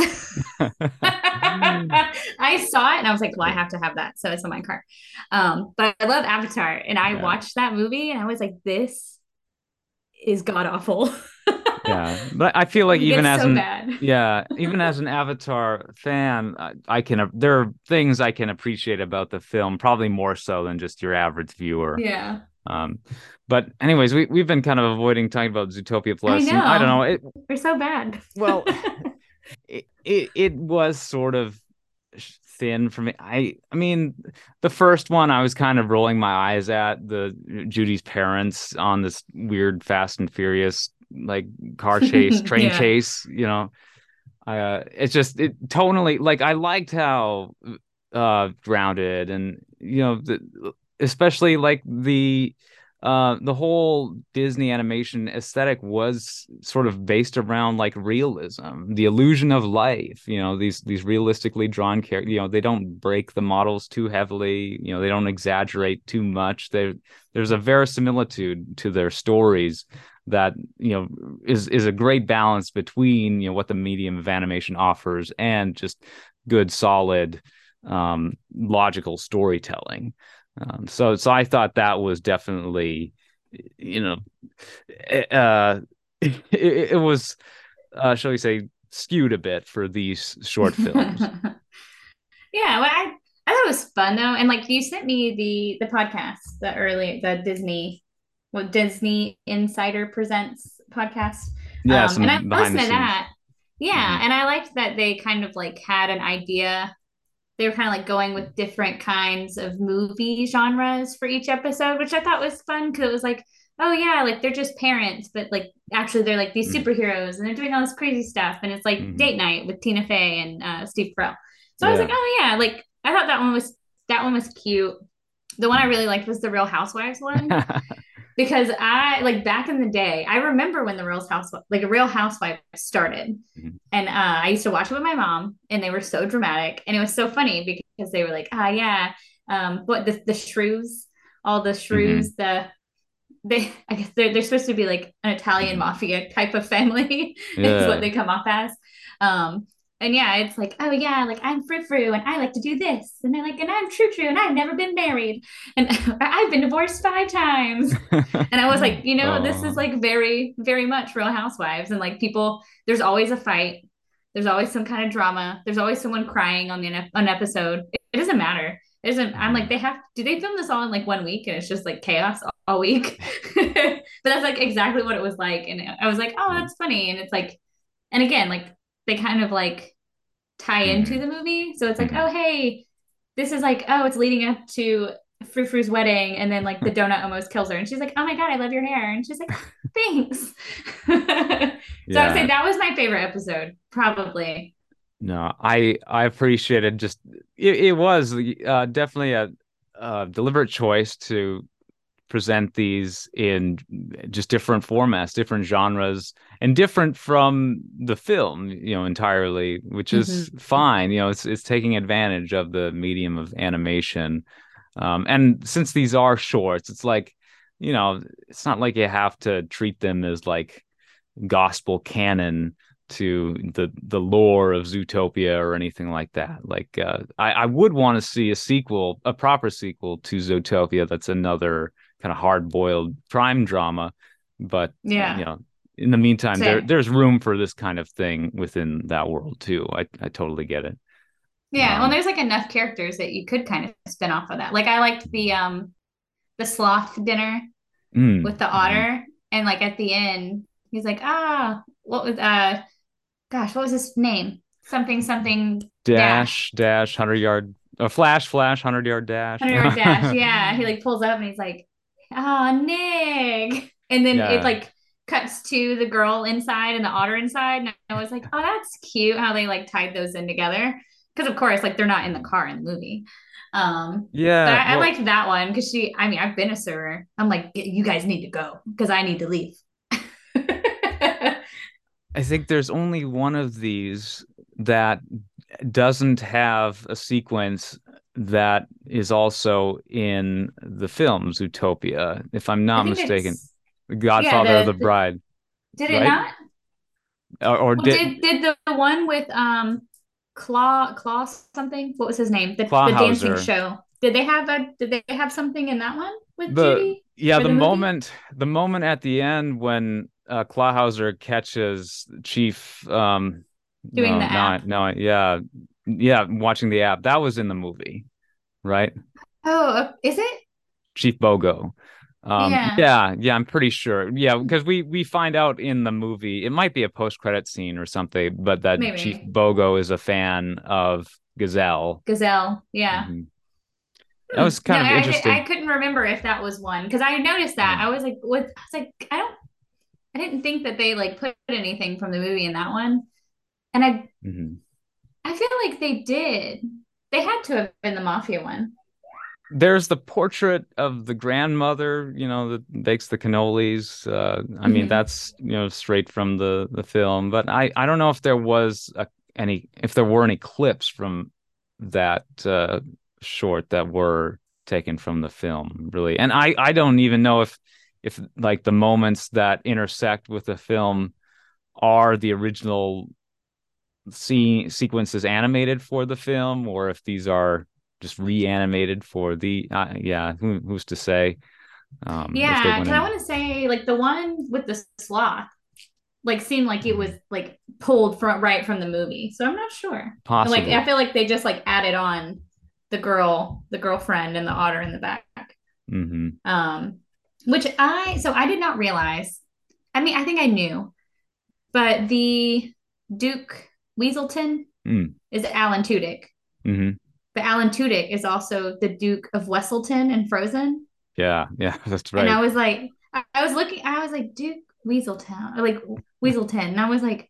I saw it and I was like, "Well, I have to have that," so it's on my car. Um, but I love Avatar, and I yeah. watched that movie, and I was like, "This is god awful." Yeah, but I feel like even as so an bad. yeah, even as an Avatar fan, I, I can there are things I can appreciate about the film, probably more so than just your average viewer. Yeah. Um, but anyways, we we've been kind of avoiding talking about Zootopia Plus. I know. I don't know. It, We're so bad. Well, it, it it was sort of thin for me. I I mean, the first one I was kind of rolling my eyes at the Judy's parents on this weird Fast and Furious like car chase, train yeah. chase, you know. Uh, it's just it tonally like I liked how uh, grounded and you know, the, especially like the uh, the whole Disney animation aesthetic was sort of based around like realism, the illusion of life. You know, these these realistically drawn characters. You know, they don't break the models too heavily. You know, they don't exaggerate too much. There there's a verisimilitude to their stories that, you know, is is a great balance between, you know, what the medium of animation offers and just good, solid, um, logical storytelling. Um, so, so I thought that was definitely, you know, uh, it, it was, uh, shall we say, skewed a bit for these short films. Yeah, well, I, I thought it was fun though, and like you sent me the the podcast, the early the Disney. What Disney Insider Presents podcast. Yeah, um, and I listened to that. Yeah, mm-hmm. and I liked that they kind of like had an idea. They were kind of like going with different kinds of movie genres for each episode, which I thought was fun because it was like, oh yeah, like they're just parents, but like actually they're like these superheroes and they're doing all this crazy stuff. And it's like mm-hmm. date night with Tina Fey and uh, Steve Carell. So yeah. I was like, oh yeah, like I thought that one was, that one was cute. The one I really liked was the Real Housewives one. Because I, like, back in the day, I remember when the Real Housewife, like, Real Housewife started. Mm-hmm. And uh, I used to watch it with my mom, and they were so dramatic. And it was so funny because they were like, ah, oh, yeah, um, what, the, the shrews, all the shrews, mm-hmm. the, they, I guess they're, they're supposed to be, like, an Italian mm-hmm. mafia type of family yeah. is what they come off as. Um, and, yeah, it's like, oh, yeah, like, I'm Frou-Frou, and I like to do this. And they're like, and I'm Trou-Trou, and I've never been married. And I've been divorced five times. And I was like, you know, oh. this is, like, very, very much Real Housewives. And, like, people, there's always a fight. There's always some kind of drama. There's always someone crying on the on an episode. It, it doesn't matter. It doesn't, I'm like, they have, do they film this all in, like, one week? And it's just, like, chaos all, all week. But that's, like, exactly what it was like. And I was like, oh, that's funny. And it's, like, and again, like, they kind of like tie into the movie. So it's like, oh, hey, this is like, oh, it's leading up to Frou-Frou's wedding. And then like the donut almost kills her. And she's like, oh my God, I love your hair. And she's like, thanks. So yeah. I would say that was my favorite episode, probably. No, I, I appreciate it. Just, it, it was uh, definitely a, a deliberate choice to present these in just different formats, different genres, and different from the film, you know, entirely, which is mm-hmm. fine. You know, it's it's taking advantage of the medium of animation. Um, and since these are shorts, it's like, you know, it's not like you have to treat them as like gospel canon to the the lore of Zootopia or anything like that. Like uh, I, I would want to see a sequel, a proper sequel to Zootopia. That's another kind of hard-boiled crime drama, but yeah, you know, in the meantime, Same. there there's room for this kind of thing within that world too. I, I totally get it. Yeah, um, well, there's like enough characters that you could kind of spin off of that. Like I liked the um the sloth dinner mm, with the otter, mm-hmm. and like at the end, he's like, ah, oh, what was uh, gosh, what was his name? Something something dash dash hundred yard or uh, flash flash hundred yard dash hundred yard dash. Yeah, he like pulls up and he's like, oh, Nick. And then yeah. it like cuts to the girl inside and the otter inside. And I was like, oh, that's cute how they like tied those in together. Because of course, like they're not in the car in the movie. Um, yeah. But I, well, I liked that one because she, I mean, I've been a server. I'm like, you guys need to go because I need to leave. I think there's only one of these that doesn't have a sequence that is also in the film Zootopia, if I'm not mistaken. The Godfather yeah, the, of the Bride. Did it right? not? Or, or well, did, did did the one with um Claw Claw something? What was his name? The, the dancing show. Did they have a? Did they have something in that one with the, Judy? Yeah, the, the moment the moment at the end when uh, Clawhauser catches Chief um, doing no, the app. No, no, yeah, yeah, watching the app. That was in the movie. Right? Oh, is it? Chief Bogo. Um, yeah. yeah, yeah, I'm pretty sure. Yeah, because we we find out in the movie, it might be a post-credit scene or something, but that Maybe. Chief Bogo is a fan of Gazelle. Gazelle, yeah. Mm-hmm. That was kind no, of interesting. I, I couldn't remember if that was one, because I noticed that. Yeah. I was like, what? I was like, I don't, I didn't think that they like put anything from the movie in that one. And I, mm-hmm. I feel like they did. They had to have been the mafia one. There's the portrait of the grandmother, you know, that bakes the cannolis. Uh, I mean, mm-hmm. that's, you know, straight from the, the film. But I, I don't know if there was a, any, if there were any clips from that uh, short that were taken from the film, really. And I, I don't even know if, if like the moments that intersect with the film are the original see sequences animated for the film, or if these are just reanimated for the uh, yeah who, who's to say um yeah because I want to say like the one with the sloth like seemed like it was like pulled from right from the movie, so I'm not sure. Possibly. Like I feel like they just like added on the girl the girlfriend and the otter in the back. Mm-hmm. um which I so I did not realize I mean I think I knew but the Duke Weaselton mm. is Alan Tudyk. Mm-hmm. But Alan Tudyk is also the Duke of Wesselton in Frozen. Yeah, yeah, that's right. And I was like, I, I was looking, I was like, Duke Weaseltown, or like Weaselton. And I was like,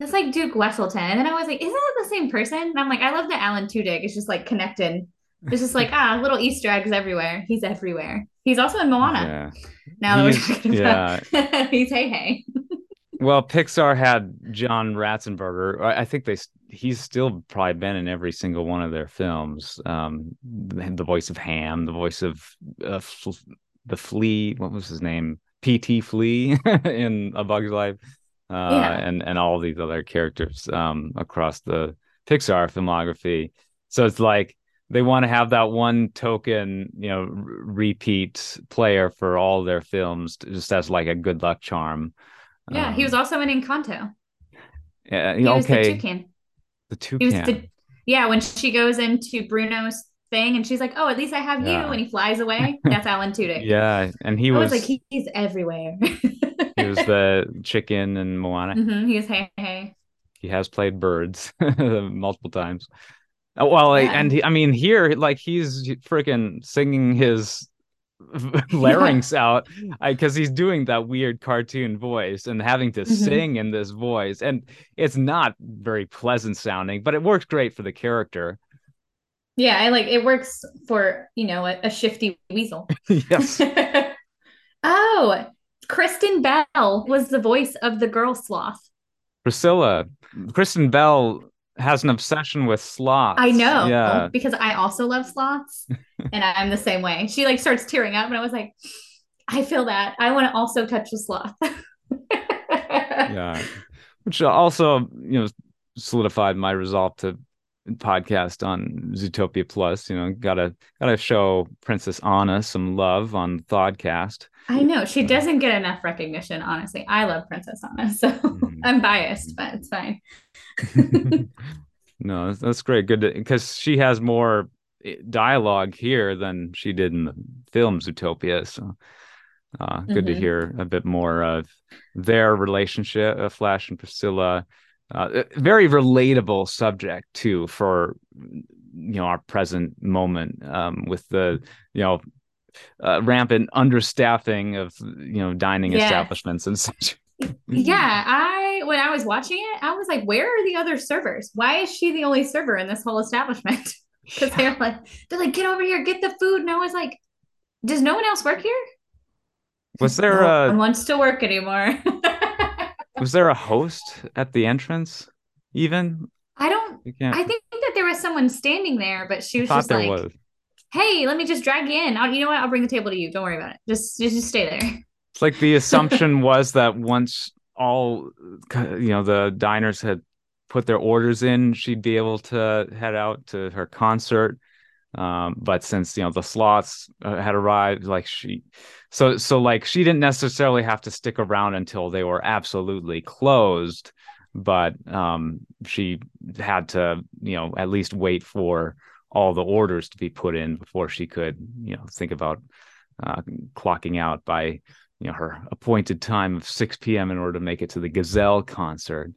that's like Duke Wesselton. And then I was like, isn't that the same person? And I'm like, I love that Alan Tudyk is just like connected. It's just like, ah, little Easter eggs everywhere. He's everywhere. He's also in Moana. Yeah. Now that he's, we're talking about yeah. he's hey, hey. Well, Pixar had John Ratzenberger. I think they he's still probably been in every single one of their films. Um, the voice of Ham, the voice of uh, the Flea. What was his name? P T Flea in A Bug's Life. Uh, yeah. and, and all these other characters um, across the Pixar filmography. So it's like, they want to have that one token, you know, repeat player for all their films, just as like a good luck charm. Yeah, um, he was also in Encanto. Yeah, he okay. was the toucan. The toucan. He was the, yeah, when she goes into Bruno's thing and she's like, "Oh, at least I have yeah. you," and he flies away. That's Alan Tudyk. Yeah, and he was, was like, he's everywhere. He was the chicken in Moana. Mm-hmm, he was hey hey. He has played birds multiple times. Well, yeah. and he, I mean, here, like, he's freaking singing his larynx out because he's doing that weird cartoon voice and having to mm-hmm. sing in this voice. And it's not very pleasant sounding, but it works great for the character. Yeah, I like it works for, you know, a, a shifty weasel. Yes. Oh, Kristen Bell was the voice of the girl sloth. Priscilla. Kristen Bell has an obsession with sloths. I know, yeah. Because I also love sloths, and I'm the same way. She like starts tearing up, and I was like, I feel that. I want to also touch a sloth. Yeah, which also, you know, solidified my resolve to podcast on Zootopia Plus. You know, gotta gotta show Princess Anna some love on Thoddcast. I know she doesn't get enough recognition. Honestly, I love Princess Anna, so mm. I'm biased, but it's fine. No, that's, that's great. Good, because she has more dialogue here than she did in the film Zootopia. So uh, good mm-hmm. to hear a bit more of their relationship, uh, Flash and Priscilla. Uh, very relatable subject too for, you know, our present moment um, with the, you know, uh, rampant understaffing of, you know, dining yeah. establishments and such. Yeah, I when I was watching it, I was like, where are the other servers? Why is she the only server in this whole establishment? Because yeah. they're like, they're like, get over here, get the food. And I was like, does no one else work here? Was there no a... one wants to work anymore? Was there a host at the entrance even? I don't, I think that there was someone standing there, but she was just like, was. Hey, let me just drag you in. I'll, you know what? I'll bring the table to you. Don't worry about it. Just, just, just stay there. It's like the assumption was that once all, you know, the diners had put their orders in, she'd be able to head out to her concert. Um, but since, you know, the sloths uh, had arrived, like she, so, so like she didn't necessarily have to stick around until they were absolutely closed, but um, she had to, you know, at least wait for all the orders to be put in before she could, you know, think about uh, clocking out by, you know, her appointed time of six p.m. in order to make it to the Gazelle concert.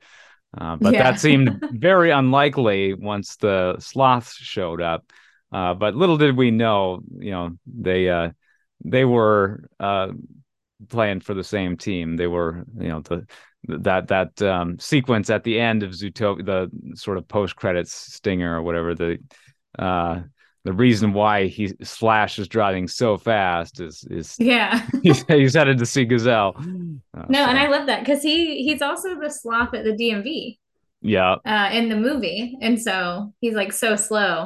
Uh, but yeah. that seemed very unlikely once the sloths showed up. Uh, but little did we know, you know, they uh, they were uh, playing for the same team. They were, you know, the that that um, sequence at the end of Zootopia, the sort of post credits stinger or whatever, the uh, the reason why he Flash is driving so fast is is yeah he's, he's headed to see Gazelle. Uh, no, so. And I love that because he he's also the sloth at the D M V. Yeah, uh, in the movie, and so he's like so slow.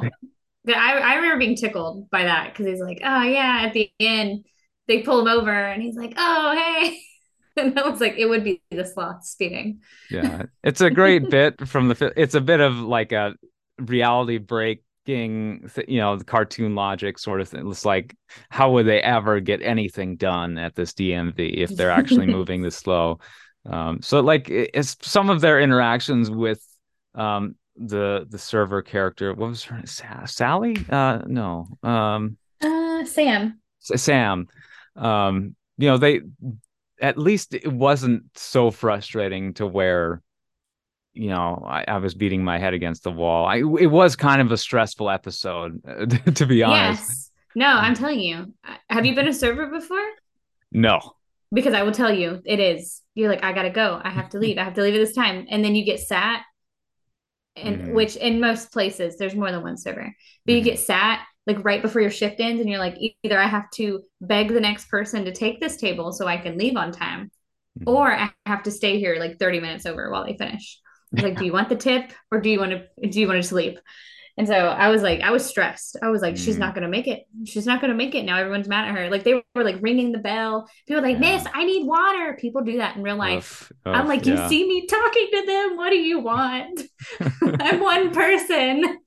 I, I remember being tickled by that because he's like, oh, yeah, at the end, they pull him over and he's like, oh, hey. And I was like, it would be the sloth speeding. Yeah, it's a great bit from the it's a bit of like a reality breaking, you know, the cartoon logic sort of thing. It's like, how would they ever get anything done at this D M V if they're actually moving this slow? Um, so like it's some of their interactions with um the the server character, what was her name? Sally uh no um uh Sam Sam um you know, they at least it wasn't so frustrating to where, you know, I, I was beating my head against the wall. I it was kind of a stressful episode to be honest. Yes. No, I'm telling you, have you been a server before? No. Because I will tell you, it is. You're like, I gotta go. I have to leave. I have to leave at this time. And then you get sat, and mm-hmm. which in most places, there's more than one server. But you get sat like right before your shift ends, and you're like, either I have to beg the next person to take this table so I can leave on time, mm-hmm. or I have to stay here like thirty minutes over while they finish. I was like, do you want the tip, or do you want to, do you want to sleep? And so I was like, I was stressed. I was like, she's not going to make it. She's not going to make it. Now everyone's mad at her. Like they were like ringing the bell. People were like, yeah. miss, I need water. People do that in real life. Oof, oof, I'm like, yeah. you see me talking to them. What do you want? I'm one person.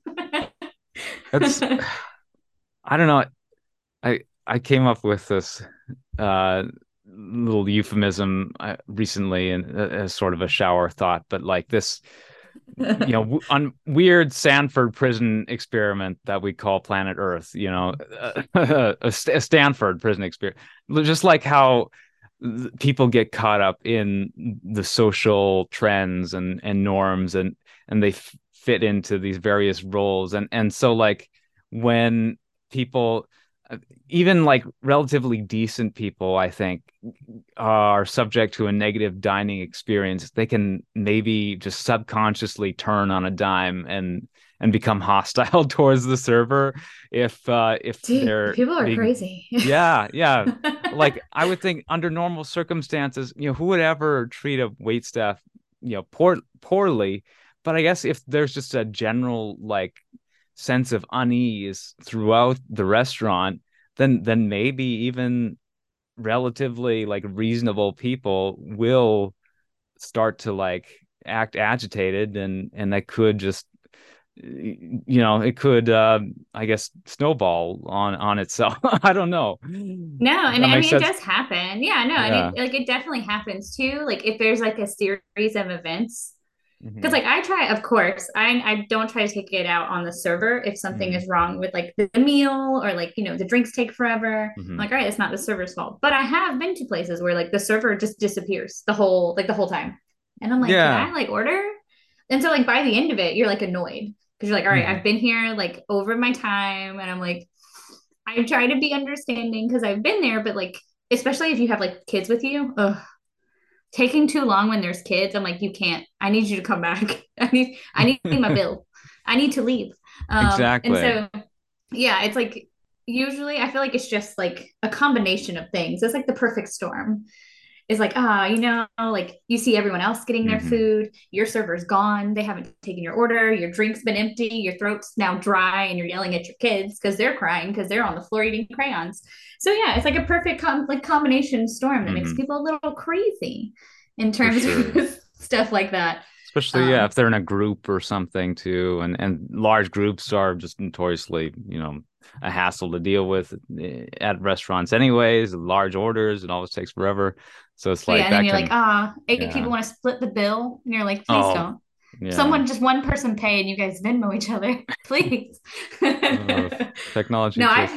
That's, I don't know. I, I came up with this uh, little euphemism uh, recently in uh, as sort of a shower thought, but like this, you know, w- on weird Sanford prison experiment that we call Planet Earth, you know, a, a Stanford prison experiment, just like how people get caught up in the social trends and, and norms, and, and they f- fit into these various roles. And, and so like when people, even like relatively decent people, I think, are subject to a negative dining experience, they can maybe just subconsciously turn on a dime and and become hostile towards the server if uh if Dude, they're people are being, crazy. Yeah, yeah. Like I would think under normal circumstances, you know, who would ever treat a waitstaff, you know, poor poorly? But I guess if there's just a general like sense of unease throughout the restaurant, then then maybe even relatively like reasonable people will start to like act agitated, and and that could just, you know, it could uh I guess snowball on on itself. I don't know. No, and I mean sense? It does happen. Yeah, no, yeah. And it, like it definitely happens too. Like if there's like a series of events. Because like I try, of course, I I don't try to take it out on the server if something mm-hmm. is wrong with like the meal, or like, you know, the drinks take forever. Mm-hmm. I'm like, all right, it's not the server's fault. But I have been to places where like the server just disappears the whole like the whole time, and I'm like, yeah. Can I like order? And so like by the end of it, you're like annoyed because you're like, all right, mm-hmm. I've been here like over my time, and I'm like, I try to be understanding because I've been there, but like especially if you have like kids with you, ugh. Taking too long when there's kids, I'm like, you can't. I need you to come back. I need, I need my bill. I need to leave. Um, exactly. And so, yeah, it's like usually I feel like it's just like a combination of things. It's like the perfect storm. It's like, ah, oh, you know, like you see everyone else getting their mm-hmm. food. Your server's gone. They haven't taken your order. Your drink's been empty. Your throat's now dry, and you're yelling at your kids because they're crying because they're on the floor eating crayons. So yeah, it's like a perfect com- like combination storm that mm-hmm. makes people a little crazy in terms sure. of stuff like that. Especially um, yeah, if they're in a group or something too, and and large groups are just notoriously, you know, a hassle to deal with at restaurants anyways, large orders, it always takes forever. So it's like, yeah, and that then you're can, like, ah, oh, yeah. people want to split the bill, and you're like, please oh, don't. Yeah. Someone, just one person pay, and you guys Venmo each other, please. Technology. No, I've,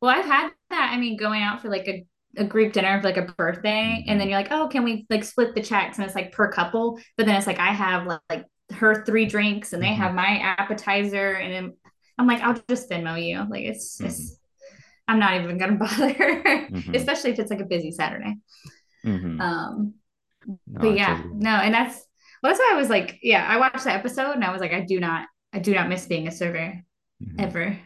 well, I've had that. I mean, going out for like a, a group dinner for like a birthday, mm-hmm. and then you're like, oh, can we like split the checks? And it's like per couple, but then it's like I have like, like her three drinks, and they mm-hmm. have my appetizer, and then I'm like, I'll just Venmo you. Like it's, mm-hmm. it's I'm not even gonna bother, mm-hmm. especially if it's like a busy Saturday. Mm-hmm. Um, no, but yeah, no, and that's well, that's why I was like, yeah, I watched that episode and I was like, I do not, I do not miss being a server mm-hmm. ever.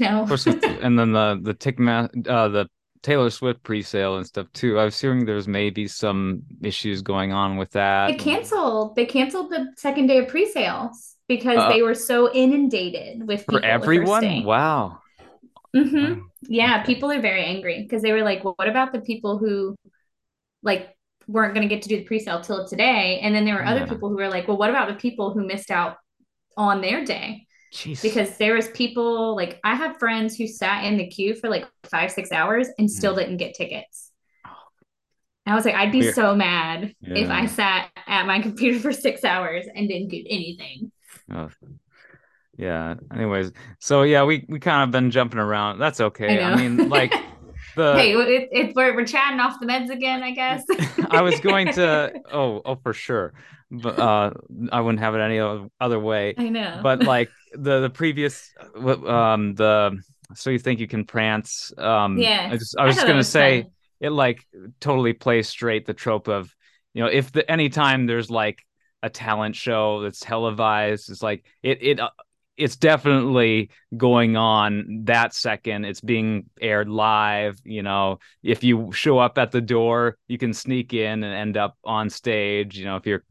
No, of course, and then the the tick ma- uh, the Taylor Swift presale and stuff too. I was hearing there's maybe some issues going on with that. They canceled. They canceled the second day of presales because uh, they were so inundated with people for everyone. Wow. Mm-hmm. Yeah, people are very angry because they were like, well, what about the people who like weren't going to get to do the presale till today? And then there were yeah. other people who were like, well, what about the people who missed out on their day? Jeez. Because there was people like, I have friends who sat in the queue for like five, six hours and still mm. didn't get tickets. And I was like, I'd be Weird. so mad yeah. if I sat at my computer for six hours and didn't get anything. Oh. Yeah. Anyways, so yeah, we, we kind of been jumping around. That's okay. I, I mean, like, the hey, it, it, we're we're chatting off the meds again, I guess. I was going to. Oh, oh, for sure. But uh, I wouldn't have it any other way. I know. But like the the previous um the so you think you can prance? Um, yeah. I just I was, I was going to say fun. it like totally plays straight the trope of, you know, if the anytime there's like a talent show that's televised, it's like it it uh, it's definitely going on that second. It's being aired live. You know, if you show up at the door, you can sneak in and end up on stage, you know, if you're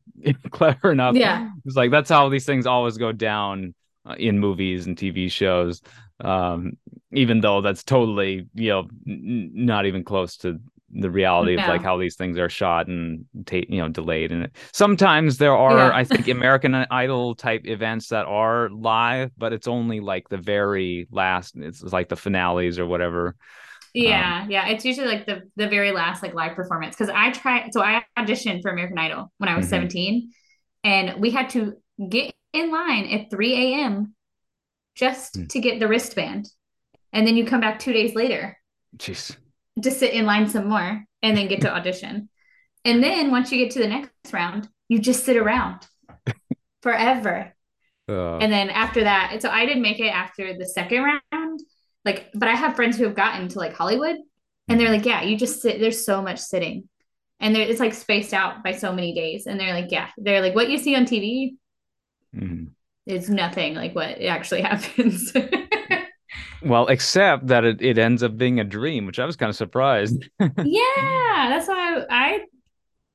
clever enough. Yeah. It's like, that's how these things always go down in movies and T V shows. Um, even though that's totally, you know, n- not even close to the reality no. of like how these things are shot and ta- you know, delayed. And sometimes there are, yeah. I think, American Idol type events that are live, but it's only like the very last, it's like the finales or whatever. Yeah. Um, yeah. It's usually like the, the very last like live performance. Cause I tried, so I auditioned for American Idol when I was mm-hmm. seventeen, and we had to get in line at three a.m. just mm. to get the wristband. And then you come back two days later. Jeez. To sit in line some more and then get to audition. And then once you get to the next round, you just sit around forever. Uh, and then after that, and so I didn't make it after the second round. Like, but I have friends who have gotten to like Hollywood and they're like, yeah, you just sit. There's so much sitting and it's like spaced out by so many days. And they're like, yeah, they're like, what you see on T V mm-hmm. is nothing like what actually happens. Well, except that it, it ends up being a dream, which I was kind of surprised. Yeah, that's why I, I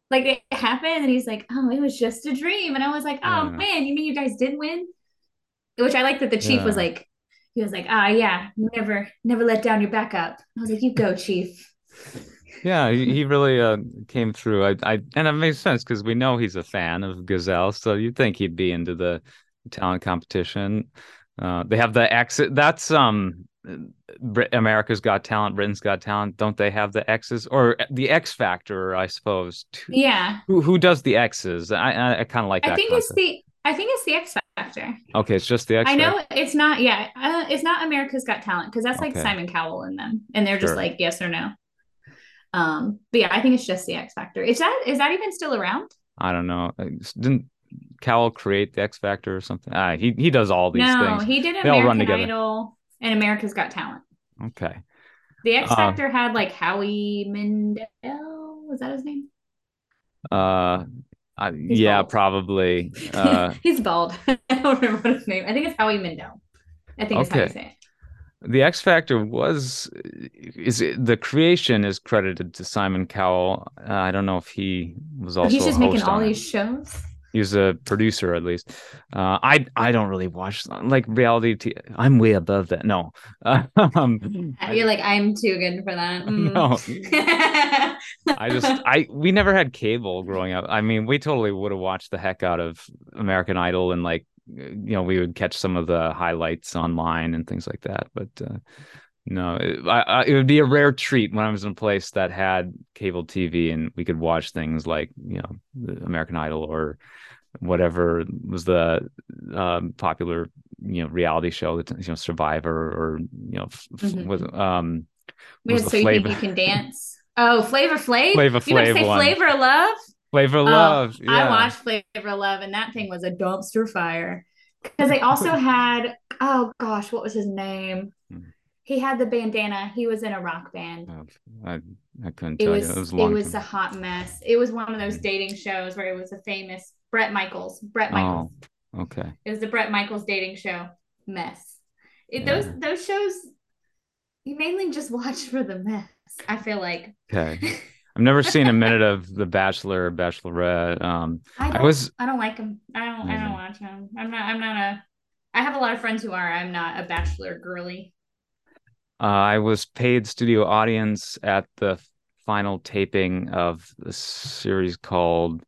like it happened, and he's like, "Oh, it was just a dream," and I was like, "Oh yeah. man, you mean you guys did win?" Which I like that the chief yeah. was like, he was like, "Ah, oh, yeah, never, never let down your backup." I was like, "You go, chief." Yeah, he, he really uh, came through. I, I, and it makes sense because we know he's a fan of Gazelle, so you'd think he'd be into the talent competition. Uh, they have the exit. That's um, Brit- America's Got Talent, Britain's Got Talent. Don't they have the X's or the X Factor? I suppose. Too. Yeah. Who who does the X's? I I, I kind of like that. I think concept. it's the I think it's the X Factor. Okay, it's just the X. I know Factor. It's not. Yeah, uh, it's not America's Got Talent because that's like okay. Simon Cowell in them, and they're sure. just like yes or no. Um, but yeah, I think it's just the X Factor. Is that is that even still around? I don't know. I didn't. Cowell create the X Factor or something. Ah, he he does all these no, things. No, he did they American Idol and America's Got Talent. Okay. The X Factor uh, had like Howie Mandel. Was that his name? Uh, I, yeah, bald. probably. Uh, He's bald. I don't remember what his name. I think it's Howie Mandel. I think that's okay. how you say it. The X Factor was is it, the creation is credited to Simon Cowell. Uh, I don't know if he was also. He's just a host making all it. these shows. He was a producer, at least. Uh, I I don't really watch like reality T V. I'm way above that. No, um, you're like I'm too good for that. Mm. No, I just I we never had cable growing up. I mean, we totally would have watched the heck out of American Idol, and like you know, we would catch some of the highlights online and things like that. But uh, no, it, I, I, it would be a rare treat when I was in a place that had cable T V and we could watch things like you know American Idol or whatever was the um, popular you know reality show that you know Survivor or you know f- mm-hmm. was um was so Flavor... you think you can dance oh Flavor Flav Flavor Flav you want to say one. Flavor Love Flavor Love um, yeah. I watched Flavor Love and that thing was a dumpster fire because they also had oh gosh what was his name. He had the bandana. He was in a rock band. Oh, I, I couldn't tell it was, you. It was, long it was a hot mess. It was one of those dating shows where it was a famous Bret Michaels. Bret Michaels. Oh, okay. It was the Bret Michaels dating show mess. It, yeah. Those those shows, you mainly just watch for the mess, I feel like. Okay. I've never seen a minute of The Bachelor or Bachelorette. Um, I, I was. I don't like them. I don't. Mm-hmm. I don't watch them. I'm not. I'm not a. I have a lot of friends who are. I'm not a Bachelor girly. Uh, I was paid studio audience at the final taping of a series called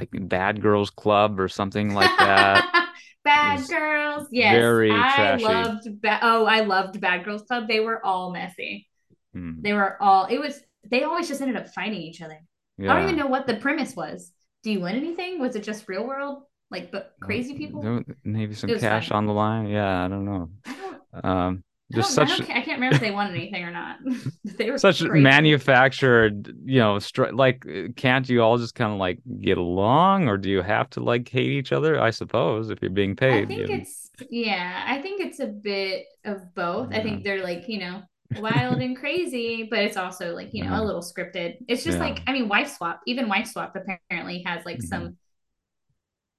like Bad Girls Club or something like that. Bad Girls. Yes. Very I trashy. loved ba- oh, I loved Bad Girls Club. They were all messy. Hmm. They were all it was they always just ended up fighting each other. Yeah. I don't even know what the premise was. Do you win anything? Was it just real world? Like but crazy people? There, maybe some cash funny. on the line. Yeah, I don't know. I don't, um Just such, I, I can't remember if they wanted anything or not. They were such crazy. manufactured, you know, str- like, can't you all just kind of like get along or do you have to like hate each other? I suppose if you're being paid. I think you... it's, yeah, I think it's a bit of both. Yeah. I think they're like, you know, wild and crazy, but it's also like, you know, yeah. a little scripted. It's just yeah. like, I mean, Wife Swap, even Wife Swap apparently has like mm-hmm. some,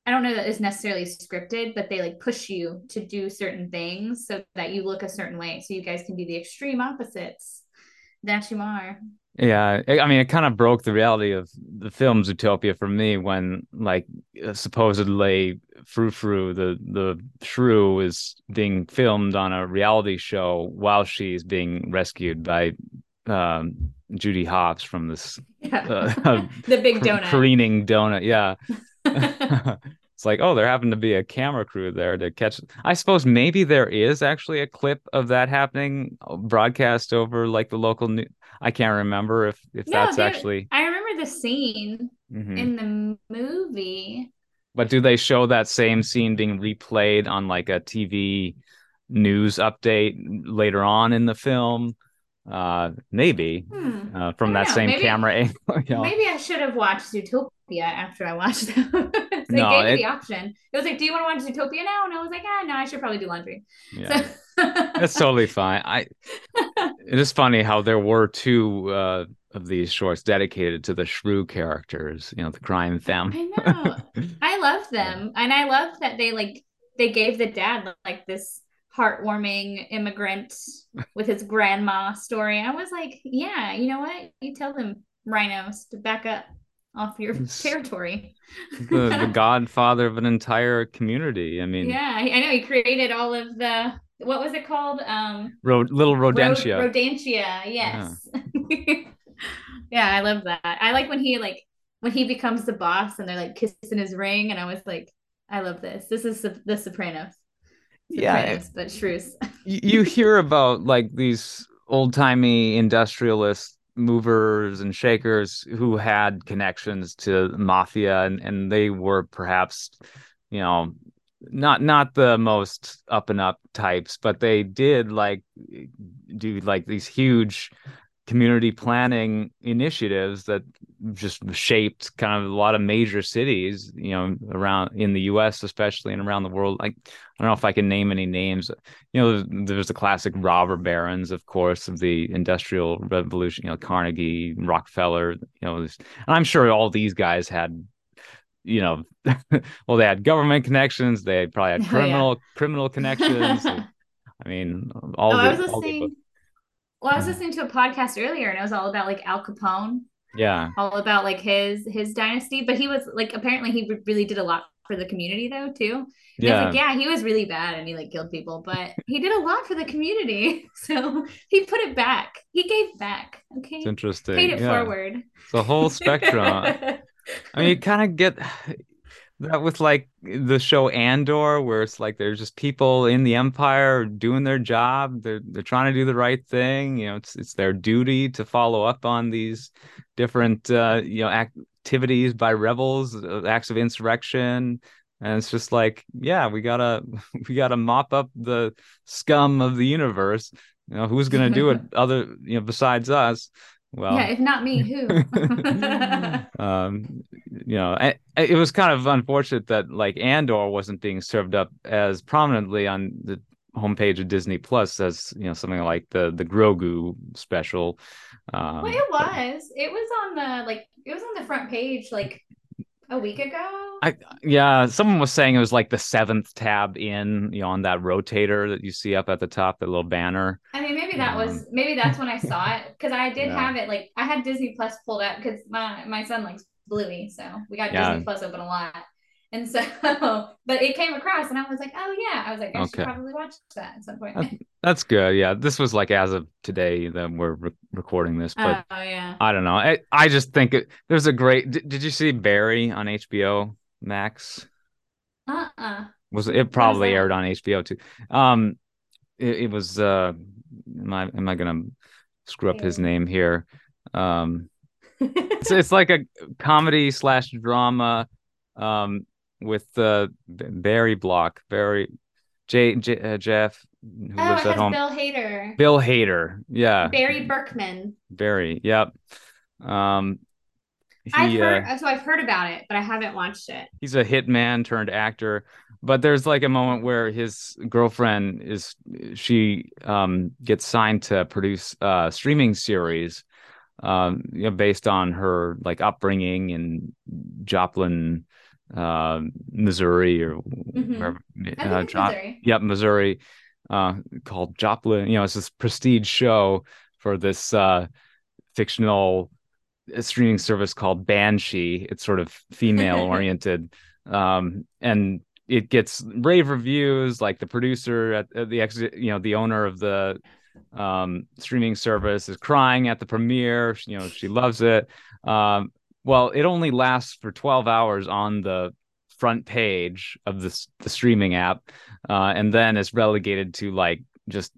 I don't know that it's necessarily scripted, but they like push you to do certain things so that you look a certain way. So you guys can be the extreme opposites that you are. Yeah, I mean, it kind of broke the reality of the film Zootopia for me when, like, supposedly Frou-Frou, the, the shrew, is being filmed on a reality show while she's being rescued by um, Judy Hopps from this... Yeah. Uh, the big donut. Careening donut, yeah. It's like, oh, there happened to be a camera crew there to catch. I suppose maybe there is actually a clip of that happening broadcast over, like, the local news. I can't remember if, if no, that's there, actually... I remember the scene mm-hmm. in the movie. But do they show that same scene being replayed on like a T V news update later on in the film? Uh, maybe hmm. uh, from that know. same maybe, camera angle. You know. Maybe I should have watched Zootopia after I watched that. They no, gave me it, the option. It was like, do you want to watch Zootopia now? And I was like, ah, no, I should probably do laundry. Yeah. So... That's totally fine. I. It is funny how there were two uh, of these shorts dedicated to the shrew characters, you know, the crime family. I know. I love them. And I love that they like they gave the dad like this heartwarming immigrant with his grandma story. I was like, yeah, you know what? You tell them rhinos to back up off your territory. the, the godfather of an entire community. I mean, yeah, I know he created all of the... What was it called? Um, Rod- Little Rodentia. Rod- Rodentia, yes. Yeah. Yeah, I love that. I like when he like when he becomes the boss and they're like kissing his ring, and I was like, I love this. This is su- the Sopranos. Sopranos yeah, but shrews. You hear about like these old timey industrialist movers and shakers who had connections to mafia, and, and they were perhaps, you know. Not not the most up and up types, but they did like do like these huge community planning initiatives that just shaped kind of a lot of major cities, you know, around in the U S especially and around the world. Like, I don't know if I can name any names. You know, there's, there's the classic robber barons, of course, of the Industrial Revolution. You know, Carnegie, Rockefeller. You know, and I'm sure all these guys had. You know, well, they had government connections. They probably had criminal oh, yeah. criminal connections. I mean, all. Oh, the, I was listening. All the, well, I was listening to a podcast earlier, and it was all about like Al Capone. Yeah. All about like his his dynasty, but he was like apparently he really did a lot for the community though too. And yeah. Like, yeah, he was really bad, and he like killed people, but he did a lot for the community. So he put it back. He gave back. Okay. It's interesting. Paid it yeah. forward. It's a whole spectrum. I mean, you kind of get that with like the show Andor, where it's like there's just people in the empire doing their job. They're they're trying to do the right thing. You know, it's it's their duty to follow up on these different uh, you know activities by rebels, uh, acts of insurrection, and it's just like, yeah, we gotta we gotta mop up the scum of the universe. You know, who's gonna do it other you know besides us? Well, yeah, if not me, who? um, you know, I, it was kind of unfortunate that like Andor wasn't being served up as prominently on the homepage of Disney Plus as you know something like the the Grogu special. Um, well, it was. It was on the like it was on the front page like a week ago. I yeah, someone was saying it was like the seventh tab in, you know, on that rotator that you see up at the top, that little banner. I mean, maybe that was maybe that's when I saw it, because I did yeah. have it like I had Disney Plus pulled up because my my son likes Bluey, so we got yeah. Disney Plus open a lot, and so but it came across and I was like, oh yeah, I was like I okay. should probably watch that at some point. That's, that's good. Yeah, this was like as of today that we're re- recording this, but oh, yeah. I don't know. I I just think it, there's a great. D- did you see Barry on H B O Max? Uh uh-uh. uh. Was it probably aired on H B O too? Um, it, it was uh. Am I am I gonna screw up his name here? Um, it's it's like a comedy slash drama, um, with uh, Barry Block, Barry, J, J uh, Jeff, who oh, lives it at has home. Bill Hader. Bill Hader, yeah. Barry Berkman. Barry, yep. Um, He, I've heard, uh, so I've heard about it, but I haven't watched it. He's a hitman turned actor, but there's like a moment where his girlfriend is, she um, gets signed to produce a streaming series um, you know, based on her like upbringing in Joplin, uh, Missouri, or mm-hmm. wherever, uh, Jop- Missouri. Yep, Missouri, uh, called Joplin. You know, it's this prestige show for this uh, fictional streaming service called Banshee. It's sort of female oriented, um, and it gets rave reviews. Like the producer at, at the ex, you know, the owner of the um, streaming service is crying at the premiere. You know, she loves it. Um, well, it only lasts for twelve hours on the front page of the the streaming app, uh, and then it's relegated to like just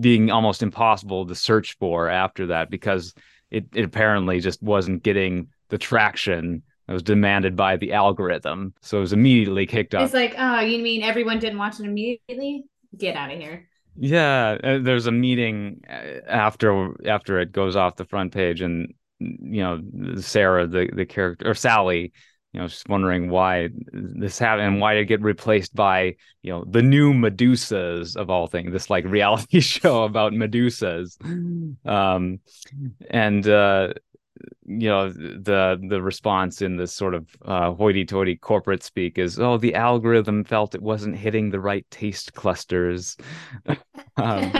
being almost impossible to search for after that, because It, it apparently just wasn't getting the traction that was demanded by the algorithm. So it was immediately kicked off. It's like, oh, you mean everyone didn't watch it immediately? Get out of here. Yeah, there's a meeting after after it goes off the front page, and you know, Sarah, the, the character, or Sally, you know, she's wondering why this happened and why did it get replaced by, you know, the new Medusas of all things, this like reality show about Medusas. Um, and, uh, you know, the the response in this sort of uh, hoity-toity corporate speak is, oh, the algorithm felt it wasn't hitting the right taste clusters. um,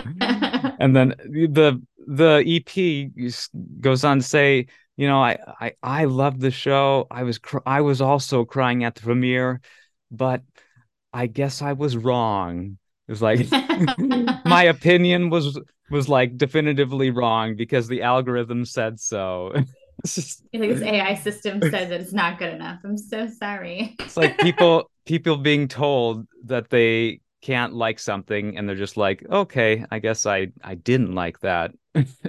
and then the the E P goes on to say, you know, I, I, I love the show. I was cr- I was also crying at the premiere, but I guess I was wrong. It was like my opinion was was like definitively wrong because the algorithm said so. It's just, I think this A I system says that it's not good enough. I'm so sorry. It's like people people being told that they can't like something, and they're just like, okay, I guess I I didn't like that.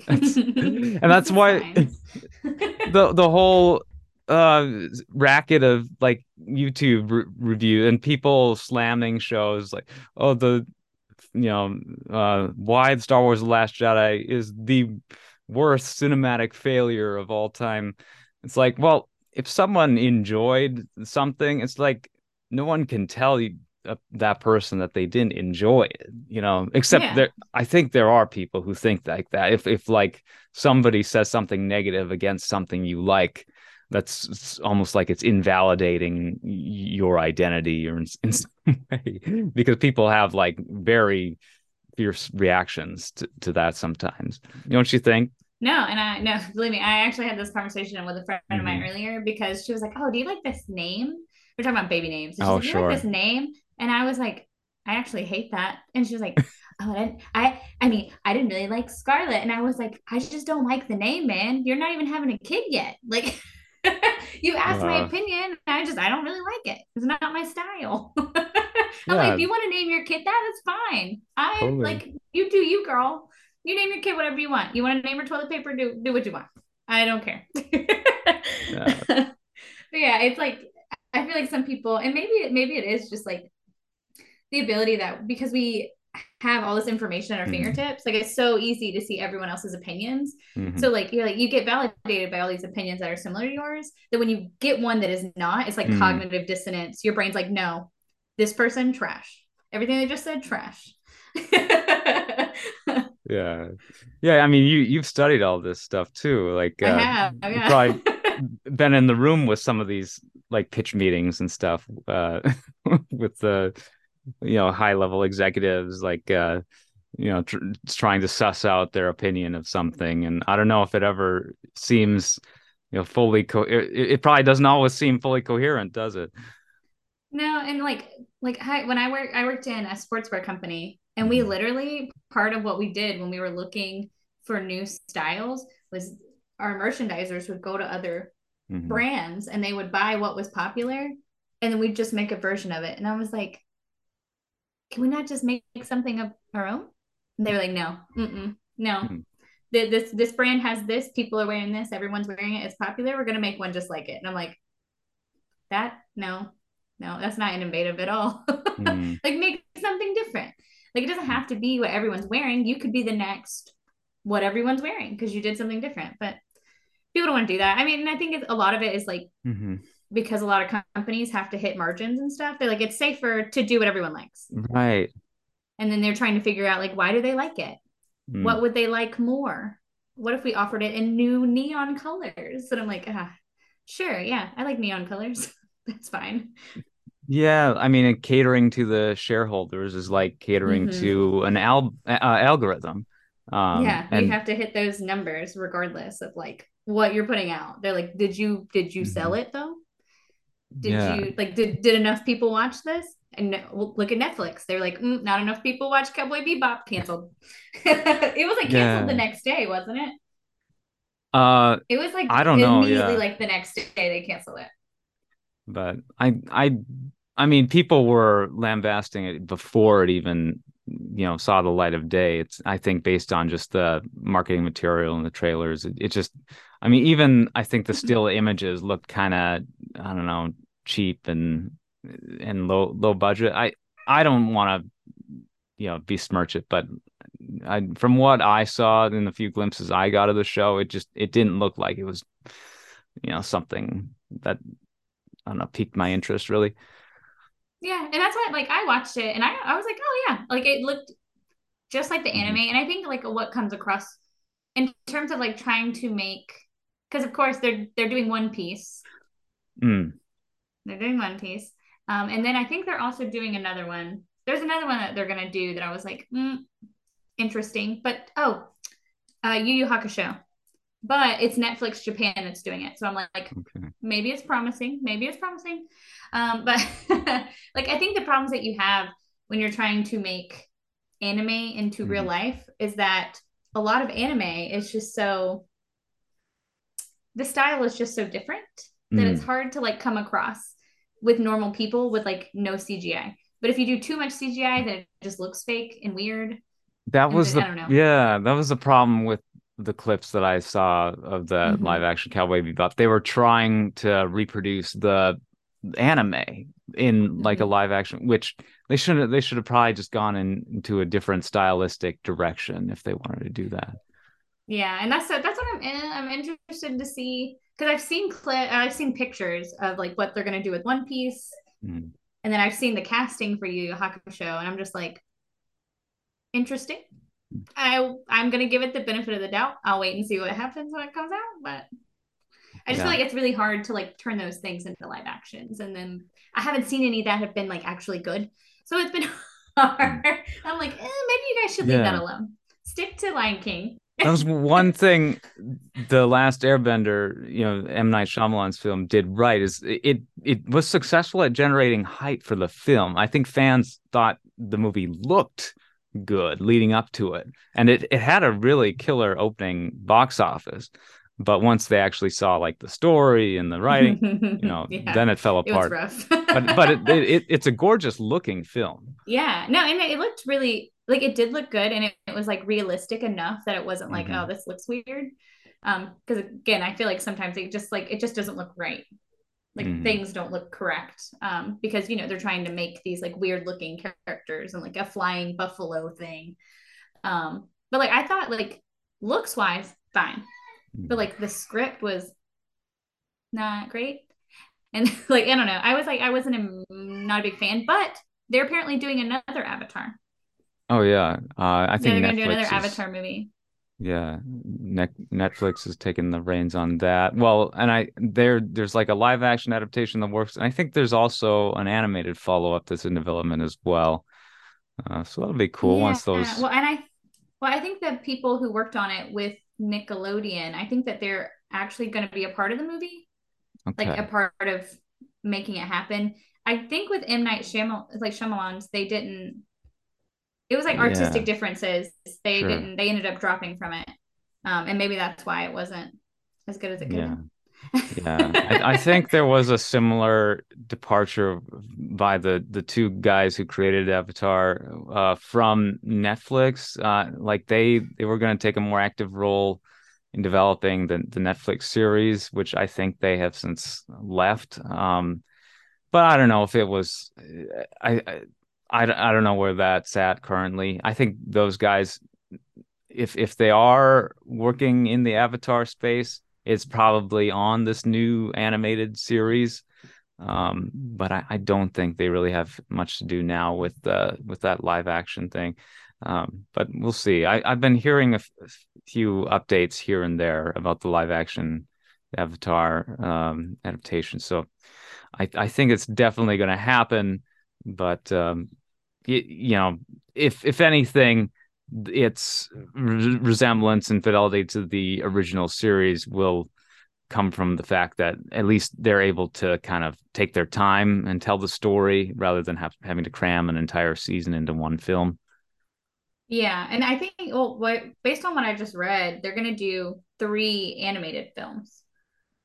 That's, and that's why the the whole uh, racket of like YouTube re- review and people slamming shows like, oh, the, you know, uh, why Star Wars: The Last Jedi is the worst cinematic failure of all time. It's like, well, if someone enjoyed something, it's like no one can tell you that person that they didn't enjoy it, you know, except yeah. there I think there are people who think like that. If if like somebody says something negative against something you like, that's almost like it's invalidating your identity or in, in some way, because people have like very fierce reactions to, to that sometimes. You know what you think? No, and I no, believe me, I actually had this conversation with a friend mm-hmm. of mine earlier, because she was like, oh, do you like this name? We're talking about baby names. And oh, like, sure. You like this name? And I was like, I actually hate that. And she was like, oh, I, I, I mean, I didn't really like Scarlett. And I was like, I just don't like the name, man. You're not even having a kid yet. Like, you asked uh, my opinion. And I just, I don't really like it. It's not my style. I'm yeah. like, if you want to name your kid that, it's fine. I totally. Like, you do you, girl. You name your kid whatever you want. You want to name her toilet paper? Do, do what you want. I don't care. yeah. But yeah, it's like, I feel like some people, and maybe, maybe it is just like the ability that, because we have all this information at our mm-hmm. fingertips, like it's so easy to see everyone else's opinions. Mm-hmm. So like, you're like, you get validated by all these opinions that are similar to yours, that when you get one that is not, it's like mm-hmm. cognitive dissonance. Your brain's like, no, this person trash. Everything they just said trash. yeah. Yeah. I mean, you, you've studied all this stuff too. Like, uh, I have. Oh, yeah. Probably been in the room with some of these like pitch meetings and stuff uh, with the, you know, high level executives, like, uh, you know, tr- trying to suss out their opinion of something. And I don't know if it ever seems, you know, fully, co- it, it probably doesn't always seem fully coherent, does it? No. And like, like I, when I worked, I worked in a sportswear company, and we literally, part of what we did when we were looking for new styles was our merchandisers would go to other mm-hmm. brands, and they would buy what was popular, and then we'd just make a version of it. And I was like, can we not just make something of our own? And they were like, no, mm-mm, no, mm-hmm. the, this, this brand has this, people are wearing this, everyone's wearing it, it's popular, we're going to make one just like it. And I'm like, that, no, no, that's not innovative at all. Mm-hmm. Like, make something different. Like, it doesn't have to be what everyone's wearing. You could be the next, what everyone's wearing, because you did something different. But people don't want to do that. I mean, and I think it's, a lot of it is like, mm-hmm. because a lot of companies have to hit margins and stuff. They're like, it's safer to do what everyone likes. Right. And then they're trying to figure out like, why do they like it? Mm. What would they like more? What if we offered it in new neon colors? And I'm like, ah, sure. Yeah. I like neon colors. That's fine. Yeah. I mean, catering to the shareholders is like catering mm-hmm. to an al- uh, algorithm. Um, yeah. You and- have to hit those numbers regardless of like what you're putting out. They're like, did you, did you mm-hmm. sell it though? Did yeah. you like, did, did enough people watch this? And no, look at Netflix. They're like, mm, not enough people watch Cowboy Bebop. Canceled. It was like canceled yeah. the next day, wasn't it? Uh, it was like I don't know. Immediately, yeah. like the next day, they canceled it. But I, I, I mean, people were lambasting it before it even, you know, saw the light of day. It's I think based on just the marketing material and the trailers. It, it just, I mean, even I think the still images looked kind of, I don't know, cheap and. and low low budget. I I don't want to you know besmirch it, but I from what I saw in the few glimpses I got of the show, it just it didn't look like it was you know something that I don't know piqued my interest really. Yeah, and that's why like I watched it and I I was like, oh yeah, like it looked just like the mm-hmm. anime. And I think like what comes across in terms of like trying to make, because of course they're they're doing One Piece. Mm. They're doing One Piece. Um, and then I think they're also doing another one. There's another one that they're going to do that I was like, mm, interesting. But, oh, uh, Yu Yu Hakusho. But it's Netflix Japan that's doing it. So I'm like, like okay. maybe it's promising. Maybe it's promising. Um, but, like, I think the problems that you have when you're trying to make anime into mm-hmm. real life is that a lot of anime is just so, the style is just so different that mm-hmm. it's hard to, like, come across with normal people with like no C G I. But if you do too much C G I, then it just looks fake and weird. That was the, I don't know. Yeah, that was the problem with the clips that I saw of the mm-hmm. live action Cowboy Bebop. They were trying to reproduce the anime in like mm-hmm. a live action, which they shouldn't they should have probably just gone in, into a different stylistic direction if they wanted to do that. Yeah, and that's that's what I'm in. I'm interested to see, because I've seen clip, I've seen pictures of like what they're gonna do with One Piece, mm. and then I've seen the casting for Yu Yu Hakusho, and I'm just like, interesting. I I'm gonna give it the benefit of the doubt. I'll wait and see what happens when it comes out. But I just yeah. feel like it's really hard to like turn those things into live actions, and then I haven't seen any that have been like actually good, so it's been hard. I'm like, eh, maybe you guys should yeah. leave that alone. Stick to Lion King. That was one thing The Last Airbender, you know, M. Night Shyamalan's film did right, is it it was successful at generating hype for the film. I think fans thought the movie looked good leading up to it. And it, it had a really killer opening box office. But once they actually saw like the story and the writing, you know, yeah, then it fell apart. It was rough. but but it, it it's a gorgeous looking film. Yeah. No, and it looked really... Like, it did look good, and it, it was, like, realistic enough that it wasn't like, mm-hmm. oh, this looks weird. Um, because, again, I feel like sometimes it just, like, it just doesn't look right. Like, mm-hmm. things don't look correct. Um, because, you know, they're trying to make these, like, weird-looking characters and, like, a flying buffalo thing. Um, but, like, I thought, like, looks-wise, fine. Mm-hmm. But, like, the script was not great. And, like, I don't know. I was, like, I wasn't a, not a big fan. But they're apparently doing another Avatar. Oh yeah, uh, I think yeah, they're Netflix gonna do another is, Avatar movie. Yeah, ne- Netflix is taking the reins on that. Well, and I there there's like a live action adaptation that works, and I think there's also an animated follow up that's in development as well. Uh, so that'll be cool yeah. once those. Well, and I, well, I think the people who worked on it with Nickelodeon, I think that they're actually going to be a part of the movie, okay. like a part of making it happen. I think with M. Night Shyamalan, like Shyamalan's, they didn't. It was like artistic yeah. differences. They sure. didn't, they ended up dropping from it. Um, and maybe that's why it wasn't as good as it could yeah. have. Yeah. I, I think there was a similar departure by the, the two guys who created Avatar uh, from Netflix. Uh, like they, they were going to take a more active role in developing the, the Netflix series, which I think they have since left. Um, but I don't know if it was, I, I I, I don't know where that's at currently. I think those guys, if if they are working in the Avatar space, it's probably on this new animated series. Um, but I, I don't think they really have much to do now with uh, with that live action thing. Um, but we'll see. I, I've been hearing a f- few updates here and there about the live action Avatar um, adaptation. So I, I think it's definitely going to happen. But, um, it, you know, if if anything, its re- resemblance and fidelity to the original series will come from the fact that at least they're able to kind of take their time and tell the story rather than have, having to cram an entire season into one film. Yeah, and I think, well, what based on what I just read, they're going to do three animated films,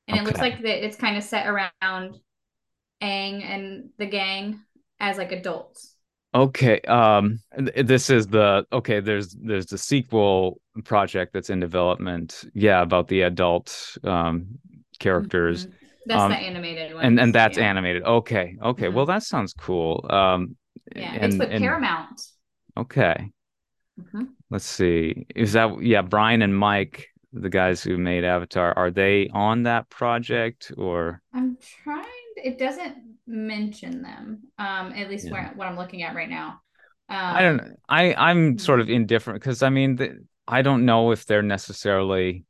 and okay. It looks like that it's kind of set around Aang and the gang as like adults. Okay, um, this is the okay. There's there's the sequel project that's in development. Yeah, about the adult um, characters. Mm-hmm. That's um, the animated one, and and that's yeah. animated. Okay, okay. Mm-hmm. Well, that sounds cool. Um, yeah, and, it's with and, Paramount. Okay. Mm-hmm. Let's see. Is that yeah? Brian and Mike, the guys who made Avatar, are they on that project or? I'm trying. To, it doesn't mention them. Um, at least yeah. where what I'm looking at right now. Um, I don't. I I'm sort of indifferent because I mean the, I don't know if they're necessarily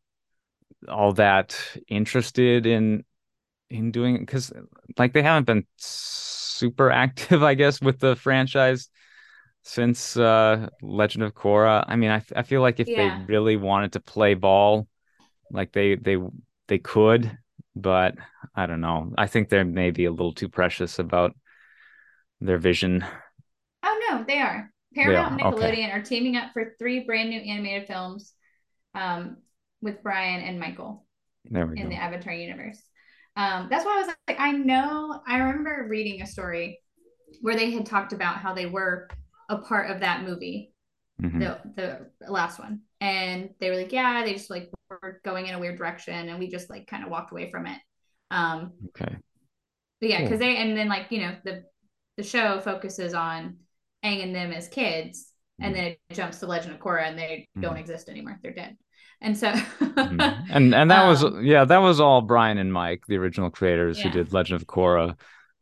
all that interested in in doing it because like they haven't been super active, I guess, with the franchise. Since uh, Legend of Korra, I mean, I, f- I feel like if yeah. they really wanted to play ball, like they they they could, but I don't know. I think they're maybe a little too precious about their vision. Oh no, they are. Paramount they are. and Nickelodeon okay. are teaming up for three brand new animated films, um, with Brian and Michael there we in go. the Avatar universe. Um, that's why I was like, I know. I remember reading a story where they had talked about how they were a part of that movie, mm-hmm. the the last one, and they were like, yeah, they just like were going in a weird direction, and we just like kind of walked away from it. Um, okay, but yeah, because cool. they and then like you know the the show focuses on Aang and them as kids, mm-hmm. and then it jumps to Legend of Korra, and they mm-hmm. don't exist anymore; they're dead. And so, mm-hmm. and and that um, was yeah, that was all Brian and Mike, the original creators yeah. who did Legend of Korra,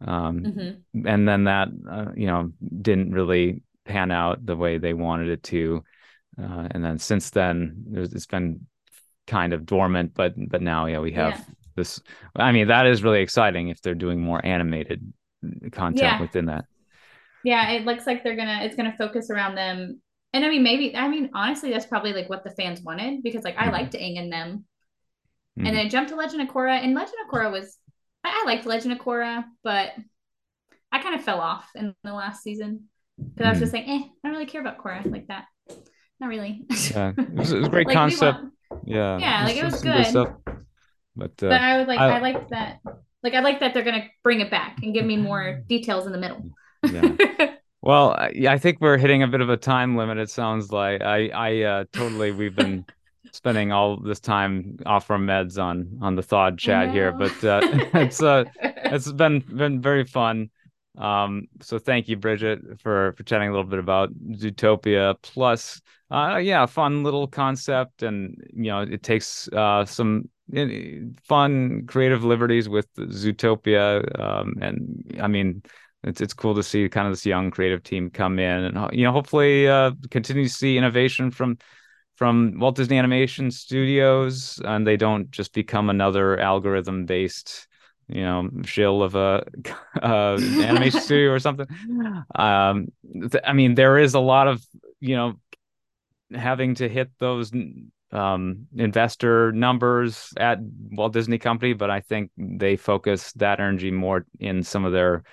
um, mm-hmm. and then that uh, you know didn't really pan out the way they wanted it to, uh, and then since then it's been kind of dormant, but but now yeah we have yeah. this. I mean, that is really exciting if they're doing more animated content yeah. within that. Yeah, it looks like they're gonna it's gonna focus around them, and I mean maybe I mean honestly that's probably like what the fans wanted, because like I mm-hmm. liked Aang and them, mm-hmm. and then I jumped to Legend of Korra, and Legend of Korra was I, I liked Legend of Korra, but I kind of fell off in the last season. Because I was just like, eh, I don't really care about Korra like that. Not really. Yeah, it was, it was a great like, concept. Want... Yeah. Yeah, like it was good. Stuff. But uh, but I was like, I, I like that. Like I like that they're gonna bring it back and give me more details in the middle. Yeah. Well, I, I think we're hitting a bit of a time limit. It sounds like I I uh, totally we've been spending all this time off our meds on on the Thawed chat oh. here, but uh, it's uh it's been been very fun. Um, so thank you, Bridget, for, for chatting a little bit about Zootopia Plus. Uh, yeah, fun little concept, and you know it takes uh, some fun creative liberties with Zootopia. Um, and I mean, it's it's cool to see kind of this young creative team come in, and you know hopefully uh, continue to see innovation from from Walt Disney Animation Studios, and they don't just become another algorithm based. You know, shill of a uh, animation studio or something. Um, th- I mean, there is a lot of, you know, having to hit those um, investor numbers at Walt Disney Company, but I think they focus that energy more in some of their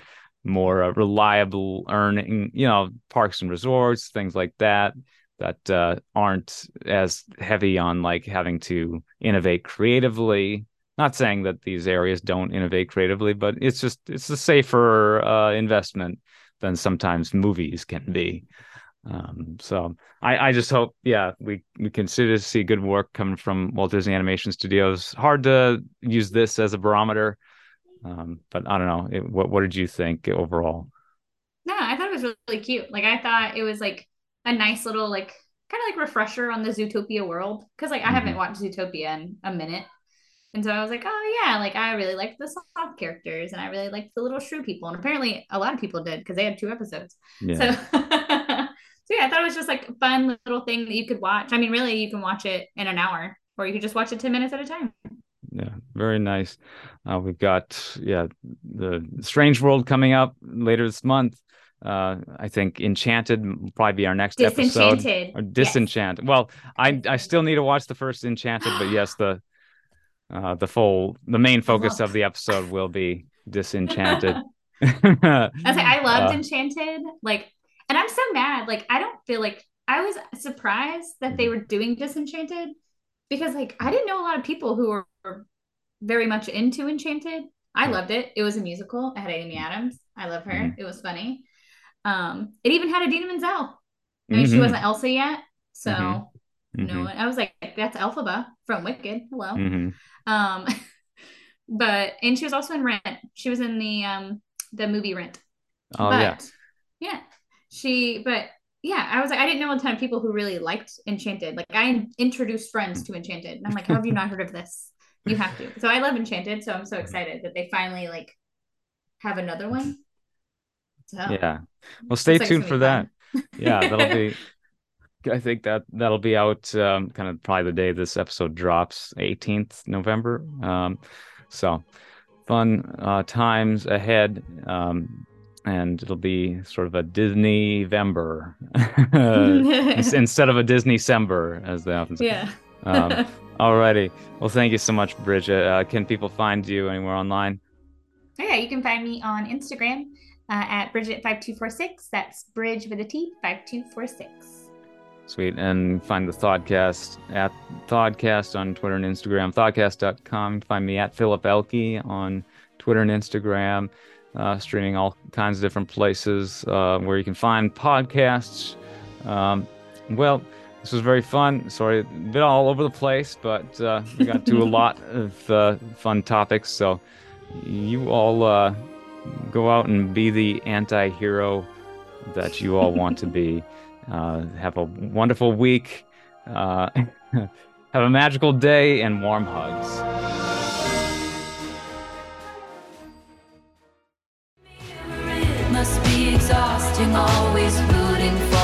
more uh, reliable earning, you know, parks and resorts, things like that, that uh, aren't as heavy on like having to innovate creatively. Not saying that these areas don't innovate creatively, but it's just it's a safer uh, investment than sometimes movies can be. Um, so I, I just hope, yeah, we, we consider to see good work coming from Walt Disney Animation Studios. Hard to use this as a barometer, um, but I don't know. It, what what did you think overall? No, I thought it was really cute. Like I thought it was like a nice little like kind of like refresher on the Zootopia world, because like I mm-hmm. haven't watched Zootopia in a minute. And so I was like, oh yeah, like I really liked the soft characters and I really liked the little shrew people. And apparently a lot of people did because they had two episodes. Yeah. So, so yeah, I thought it was just like a fun little thing that you could watch. I mean, really you can watch it in an hour or you could just watch it ten minutes at a time. Yeah, very nice. Uh, we've got, yeah, the Strange World coming up later this month. Uh, I think Enchanted will probably be our next episode. Or Disenchanted. Yes. Well, I I still need to watch the first Enchanted, but yes, the uh, the full the main focus of the episode will be Disenchanted. I was like, I loved uh, Enchanted, like, and I'm so mad. Like, I don't feel like I was surprised that they were doing Disenchanted because, like, I didn't know a lot of people who were very much into Enchanted. I loved it. It was a musical. It had Amy Adams. I love her. Mm-hmm. It was funny. Um, it even had Idina Menzel. I mean, mm-hmm. she wasn't Elsa yet, so mm-hmm. no one. I was like, that's Elphaba from Wicked. Hello. Mm-hmm. Um, but and she was also in Rent. She was in the um the movie Rent. Oh but, yeah. Yeah. She. But yeah, I was like, I didn't know a ton of people who really liked Enchanted. Like I introduced friends to Enchanted, and I'm like, how have you not heard of this? You have to. So I love Enchanted, so I'm so excited that they finally like have another one. So yeah. Well, stay tuned for that. Yeah, that'll be I think that that'll be out um, kind of probably the day this episode drops, eighteenth of November. Um so fun uh times ahead. Um and it'll be sort of a Disney-vember instead of a Disney-sember as they often say. Yeah. um, alrighty. Well, thank you so much, Bridget. Uh, can people find you anywhere online? Yeah, you can find me on Instagram uh, at Bridget five two four six. That's Bridge with a T, five two four six. Sweet. And find the Thoughtcast at Thoughtcast on Twitter and Instagram, thoughtcast dot com. Find me at Philip Elke on Twitter and Instagram, uh, streaming all kinds of different places uh, where you can find podcasts. Um, well, this was very fun. Sorry, a bit all over the place, but uh, we got to a lot of uh, fun topics. So you all uh, go out and be the anti-hero that you all want to be. Uh, have a wonderful week. Uh, have a magical day and warm hugs. It must be exhausting, always rooting for